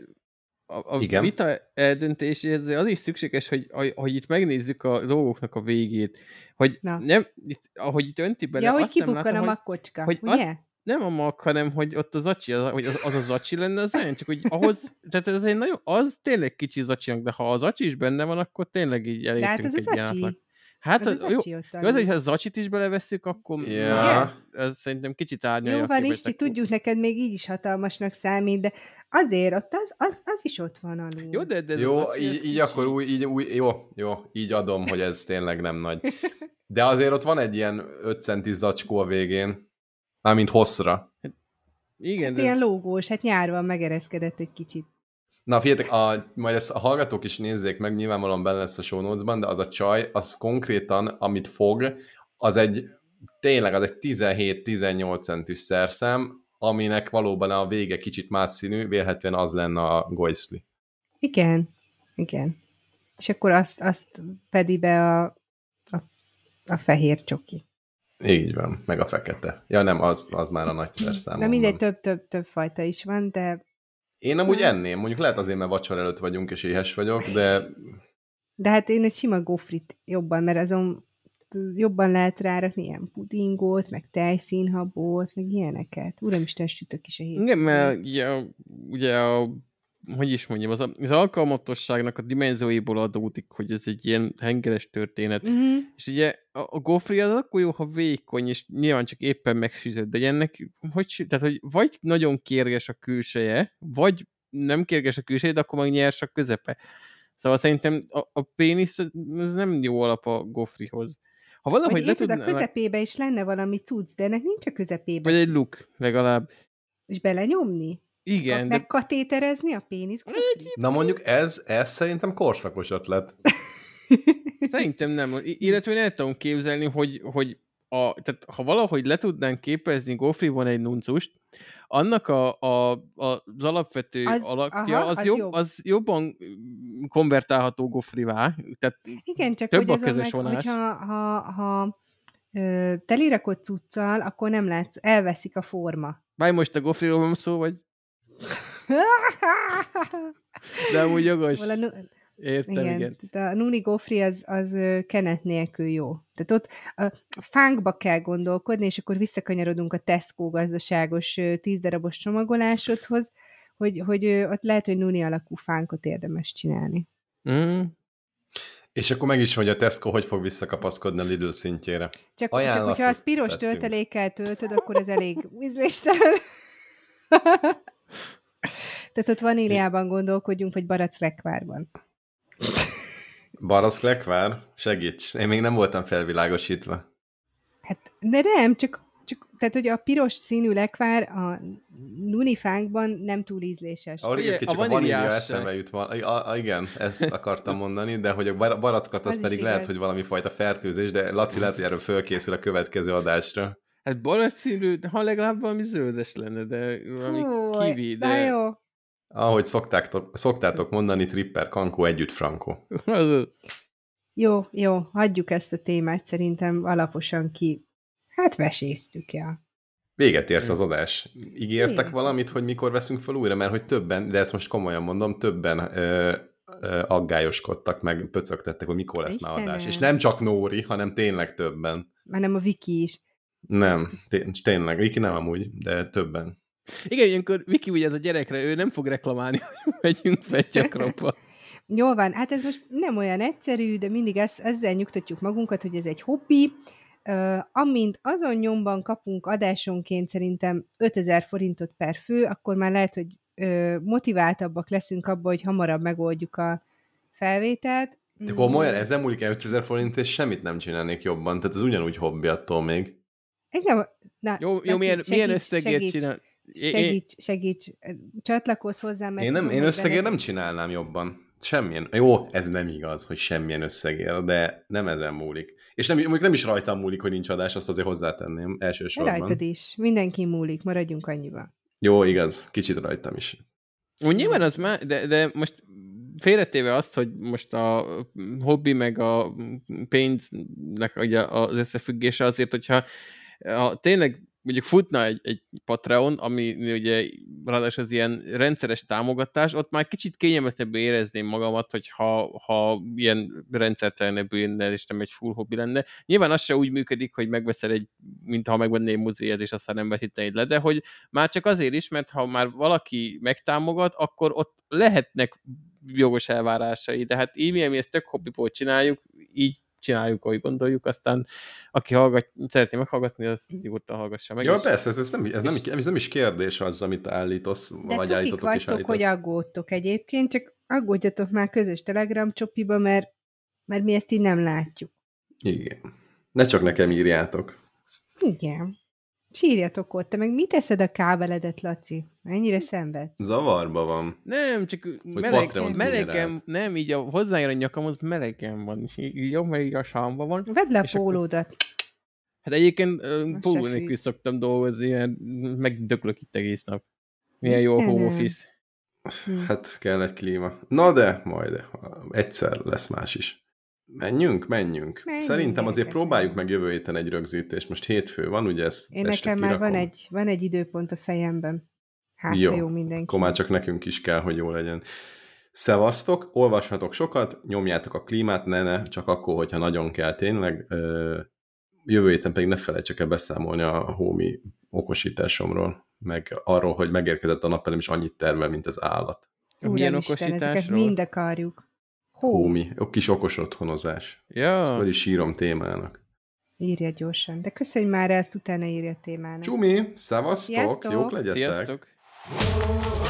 A vita eldöntéséhez az is szükséges, hogy itt megnézzük a dolgoknak a végét, hogy nem, ahogy itt önti bele, ja, azt nem látom, a kocska, hogy azt, nem a mag, hanem hogy ott a zacsi, hogy az a zacsi lenne, az olyan, csak hogy ahhoz, tehát ez egy nagyon, az tényleg kicsi zacsinak, de ha a zacsi is benne van, akkor tényleg így elértünk egy játnak. Hát az jó, az, hogyha a zacsit is belevesszük, akkor ez szerintem kicsit árnyalja. Jó van, Isti, tudjuk, neked még így is hatalmasnak számít, de azért ott az is ott van alul. Jó, de ez jó, így akkor új, jó, így adom, hogy ez tényleg nem nagy. De azért ott van egy ilyen 5 centis zacskó a végén, mármint hosszra. Igen, hát ilyen lógós, hát nyárban megereszkedett egy kicsit. Na figyeljetek, majd ezt a hallgatók is nézzék meg, nyilvánvalóan benne lesz a show notes-ban, de az a csaj, az konkrétan, amit fog, az egy, tényleg az egy 17-18 centis szerszám, aminek valóban a vége kicsit más színű, vélhetően az lenne a gojszli. Igen. És akkor azt pedi be a fehér csoki. Így van, meg a fekete. Ja nem, az már a nagy szerszám. De mindegy, több fajta is van, de... Én amúgy enném, mondjuk lehet azért, mert vacsor előtt vagyunk, és éhes vagyok, de... De hát én egy sima gofrit jobban, mert azon jobban lehet rárakni ilyen pudingot, meg tejszínhabot, meg ilyeneket. Uramisten, sütök is a hétfőn. Igen, mert ugye hogy is mondjam, az alkalmatosságnak a dimenzióiból adódik, hogy ez egy ilyen hengeres történet. Mm-hmm. És ugye a gofri az akkor jó, ha vékony, és nyilván csak éppen megsüzött, de ennek, hogy vagy nagyon kérges a külseje, vagy nem kérges a külseje, de akkor meg nyers a közepe. Szóval szerintem a pénisz ez nem jó alap a gofrihoz. Ha valahogy vagy érted, a közepébe is lenne valami cucc, de ennek nincs a közepébe. Vagy egy luk legalább. És belenyomni? Igen. Megkatéterezni a pénisz gofrit? Na mondjuk ez szerintem korszakos ötlet. Szerintem nem. Illetve nem tudom képzelni, hogy tehát ha valahogy le tudnánk képezni Goffrey-ban egy nuncust, annak az alapvető alakja, az jobban konvertálható Goffrey-vá. Tehát igen, csak több hogy a kezesvonás. Ha telirakod cuccal, akkor nem látsz, elveszik a forma. Bár most a Goffrey-ról van szó, vagy? De amúgy jogos. Értem, igen. A Nuni Goffrey az kenet nélkül jó. Tehát ott a fánkba kell gondolkodni, és akkor visszakanyarodunk a Tesco gazdaságos 10 darabos csomagolásodhoz, hogy ott lehet, hogy Nuni alakú fánkot érdemes csinálni. Mm. És akkor meg is, hogy a Tesco hogy fog visszakapaszkodni a Lidl szintjére. Csak hogyha az piros töltelékkel töltöd, akkor ez elég ízléstelen. Tehát ott vaníliában gondolkodjunk, vagy baraclekvárban. Baraclekvár? Segíts! Én még nem voltam felvilágosítva. Hát, de nem, csak tehát, hogy a piros színű lekvár a nunifánkban nem túl ízléses. A vanília eszembe jut van. Igen, ezt akartam mondani, de hogy a barackat az pedig lehet, hogy valami fajta fertőzés, de Laci lehet, hogy erről fölkészül a következő adásra. Hát baracszínű, ha legalább valami zöldes lenne, de valami kiwi, de... jó. Ahogy szoktátok mondani, Tripper, Kankó, együtt Franco. Jó, hagyjuk ezt a témát, szerintem alaposan ki. Hát veséztük el. Véget ért az adás. Ígértek valamit, hogy mikor veszünk fel újra, mert hogy többen, de ezt most komolyan mondom, többen aggályoskodtak, meg pöcögtettek, hogy mikor lesz már adás. És nem csak Nóri, hanem tényleg többen. Hanem a Viki is. Nem, tényleg. Viki nem amúgy, de többen. Igen, ilyenkor Viki ugye ez a gyerekre, ő nem fog reklamálni, hogy megyünk fel gyakrabba. Jól van, hát ez most nem olyan egyszerű, de mindig ezzel nyugtatjuk magunkat, hogy ez egy hobbi. Amint azon nyomban kapunk adásonként szerintem 5000 forintot per fő, akkor már lehet, hogy motiváltabbak leszünk abba, hogy hamarabb megoldjuk a felvételt. De komolyan, ez nem múlik el 5000 forint, és semmit nem csinálnék jobban, tehát ez ugyanúgy hobbi attól még. Igen, na, jó, milyen összegért csinál? Segíts, csatlakozz hozzá. Mert én összegért nem csinálnám jobban. Semmilyen. Jó, ez nem igaz, hogy semmilyen összegért, de nem ezen múlik. És nem is rajtam múlik, hogy nincs adás, azt azért hozzátenném elsősorban. Rajtad is. Mindenki múlik, maradjunk annyiban. Jó, igaz. Kicsit rajtam is. Úgy nyilván az már, de most félretéve azt, hogy most a hobbi meg a pénznek az összefüggése azért, hogyha tényleg mondjuk futna egy Patreon, ami ugye ráadásul az ilyen rendszeres támogatás, ott már kicsit kényelmesebbé érezném magamat, hogy ha ilyen rendszertelenebből jönne, és nem egy full hobbi lenne. Nyilván az se úgy működik, hogy megveszel mintha megvennél egy muzéját, és aztán nem vetítenéd le, de hogy már csak azért is, mert ha már valaki megtámogat, akkor ott lehetnek jogos elvárásai, de hát így mi ezt tök hobbiból csináljuk, így csináljuk, ahogy gondoljuk, aztán aki szeretné meghallgatni, az nyugodtan hallgassa meg. Jó, ja, persze, ez nem is kérdés az, amit állítasz, de vagy állítotok és állítasz. De cukik vagytok, hogy aggódtok egyébként, csak aggódjatok már közös Telegram csopiba, mert mi ezt így nem látjuk. Igen. Ne csak nekem írjátok. Igen. Sírjatok ott, te meg mit teszed a kábeledet, Laci? Ennyire szenved? Zavarba van. Nem, csak melegem, nem, így hozzájön a nyakamhoz, melegem van. Jó, mert így a sámba van. Vedd le a pólódat. Akkor... Hát egyébként póló nélkül szoktam dolgozni, mert megdöklök itt egész nap. Milyen jó a home office. Hát kell egy klíma. Na de, majd egyszer lesz más is. Menjünk. Szerintem azért próbáljuk meg jövő héten egy rögzítést. Most hétfő van, ugye ezt én este kirakom. Nekem már van egy időpont a fejemben. Hát jó mindenki. Akkor már csak nekünk is kell, hogy jó legyen. Szevasztok, olvashatok sokat, nyomjátok a klímát, ne, csak akkor, hogyha nagyon kell tényleg. Jövő héten pedig ne felejtsek el beszámolni a homi okosításomról, meg arról, hogy megérkezett a napelem, és annyit termel, mint az állat. Milyen okosításról? Ezeket mind akarjuk. Homi, a kis okos otthonozás. Ja. Ezt fel is írom témának. Írja gyorsan, de köszönj már ezt, utána írja témának. Csumi, szevasztok, jók legyetek! Sziasztok.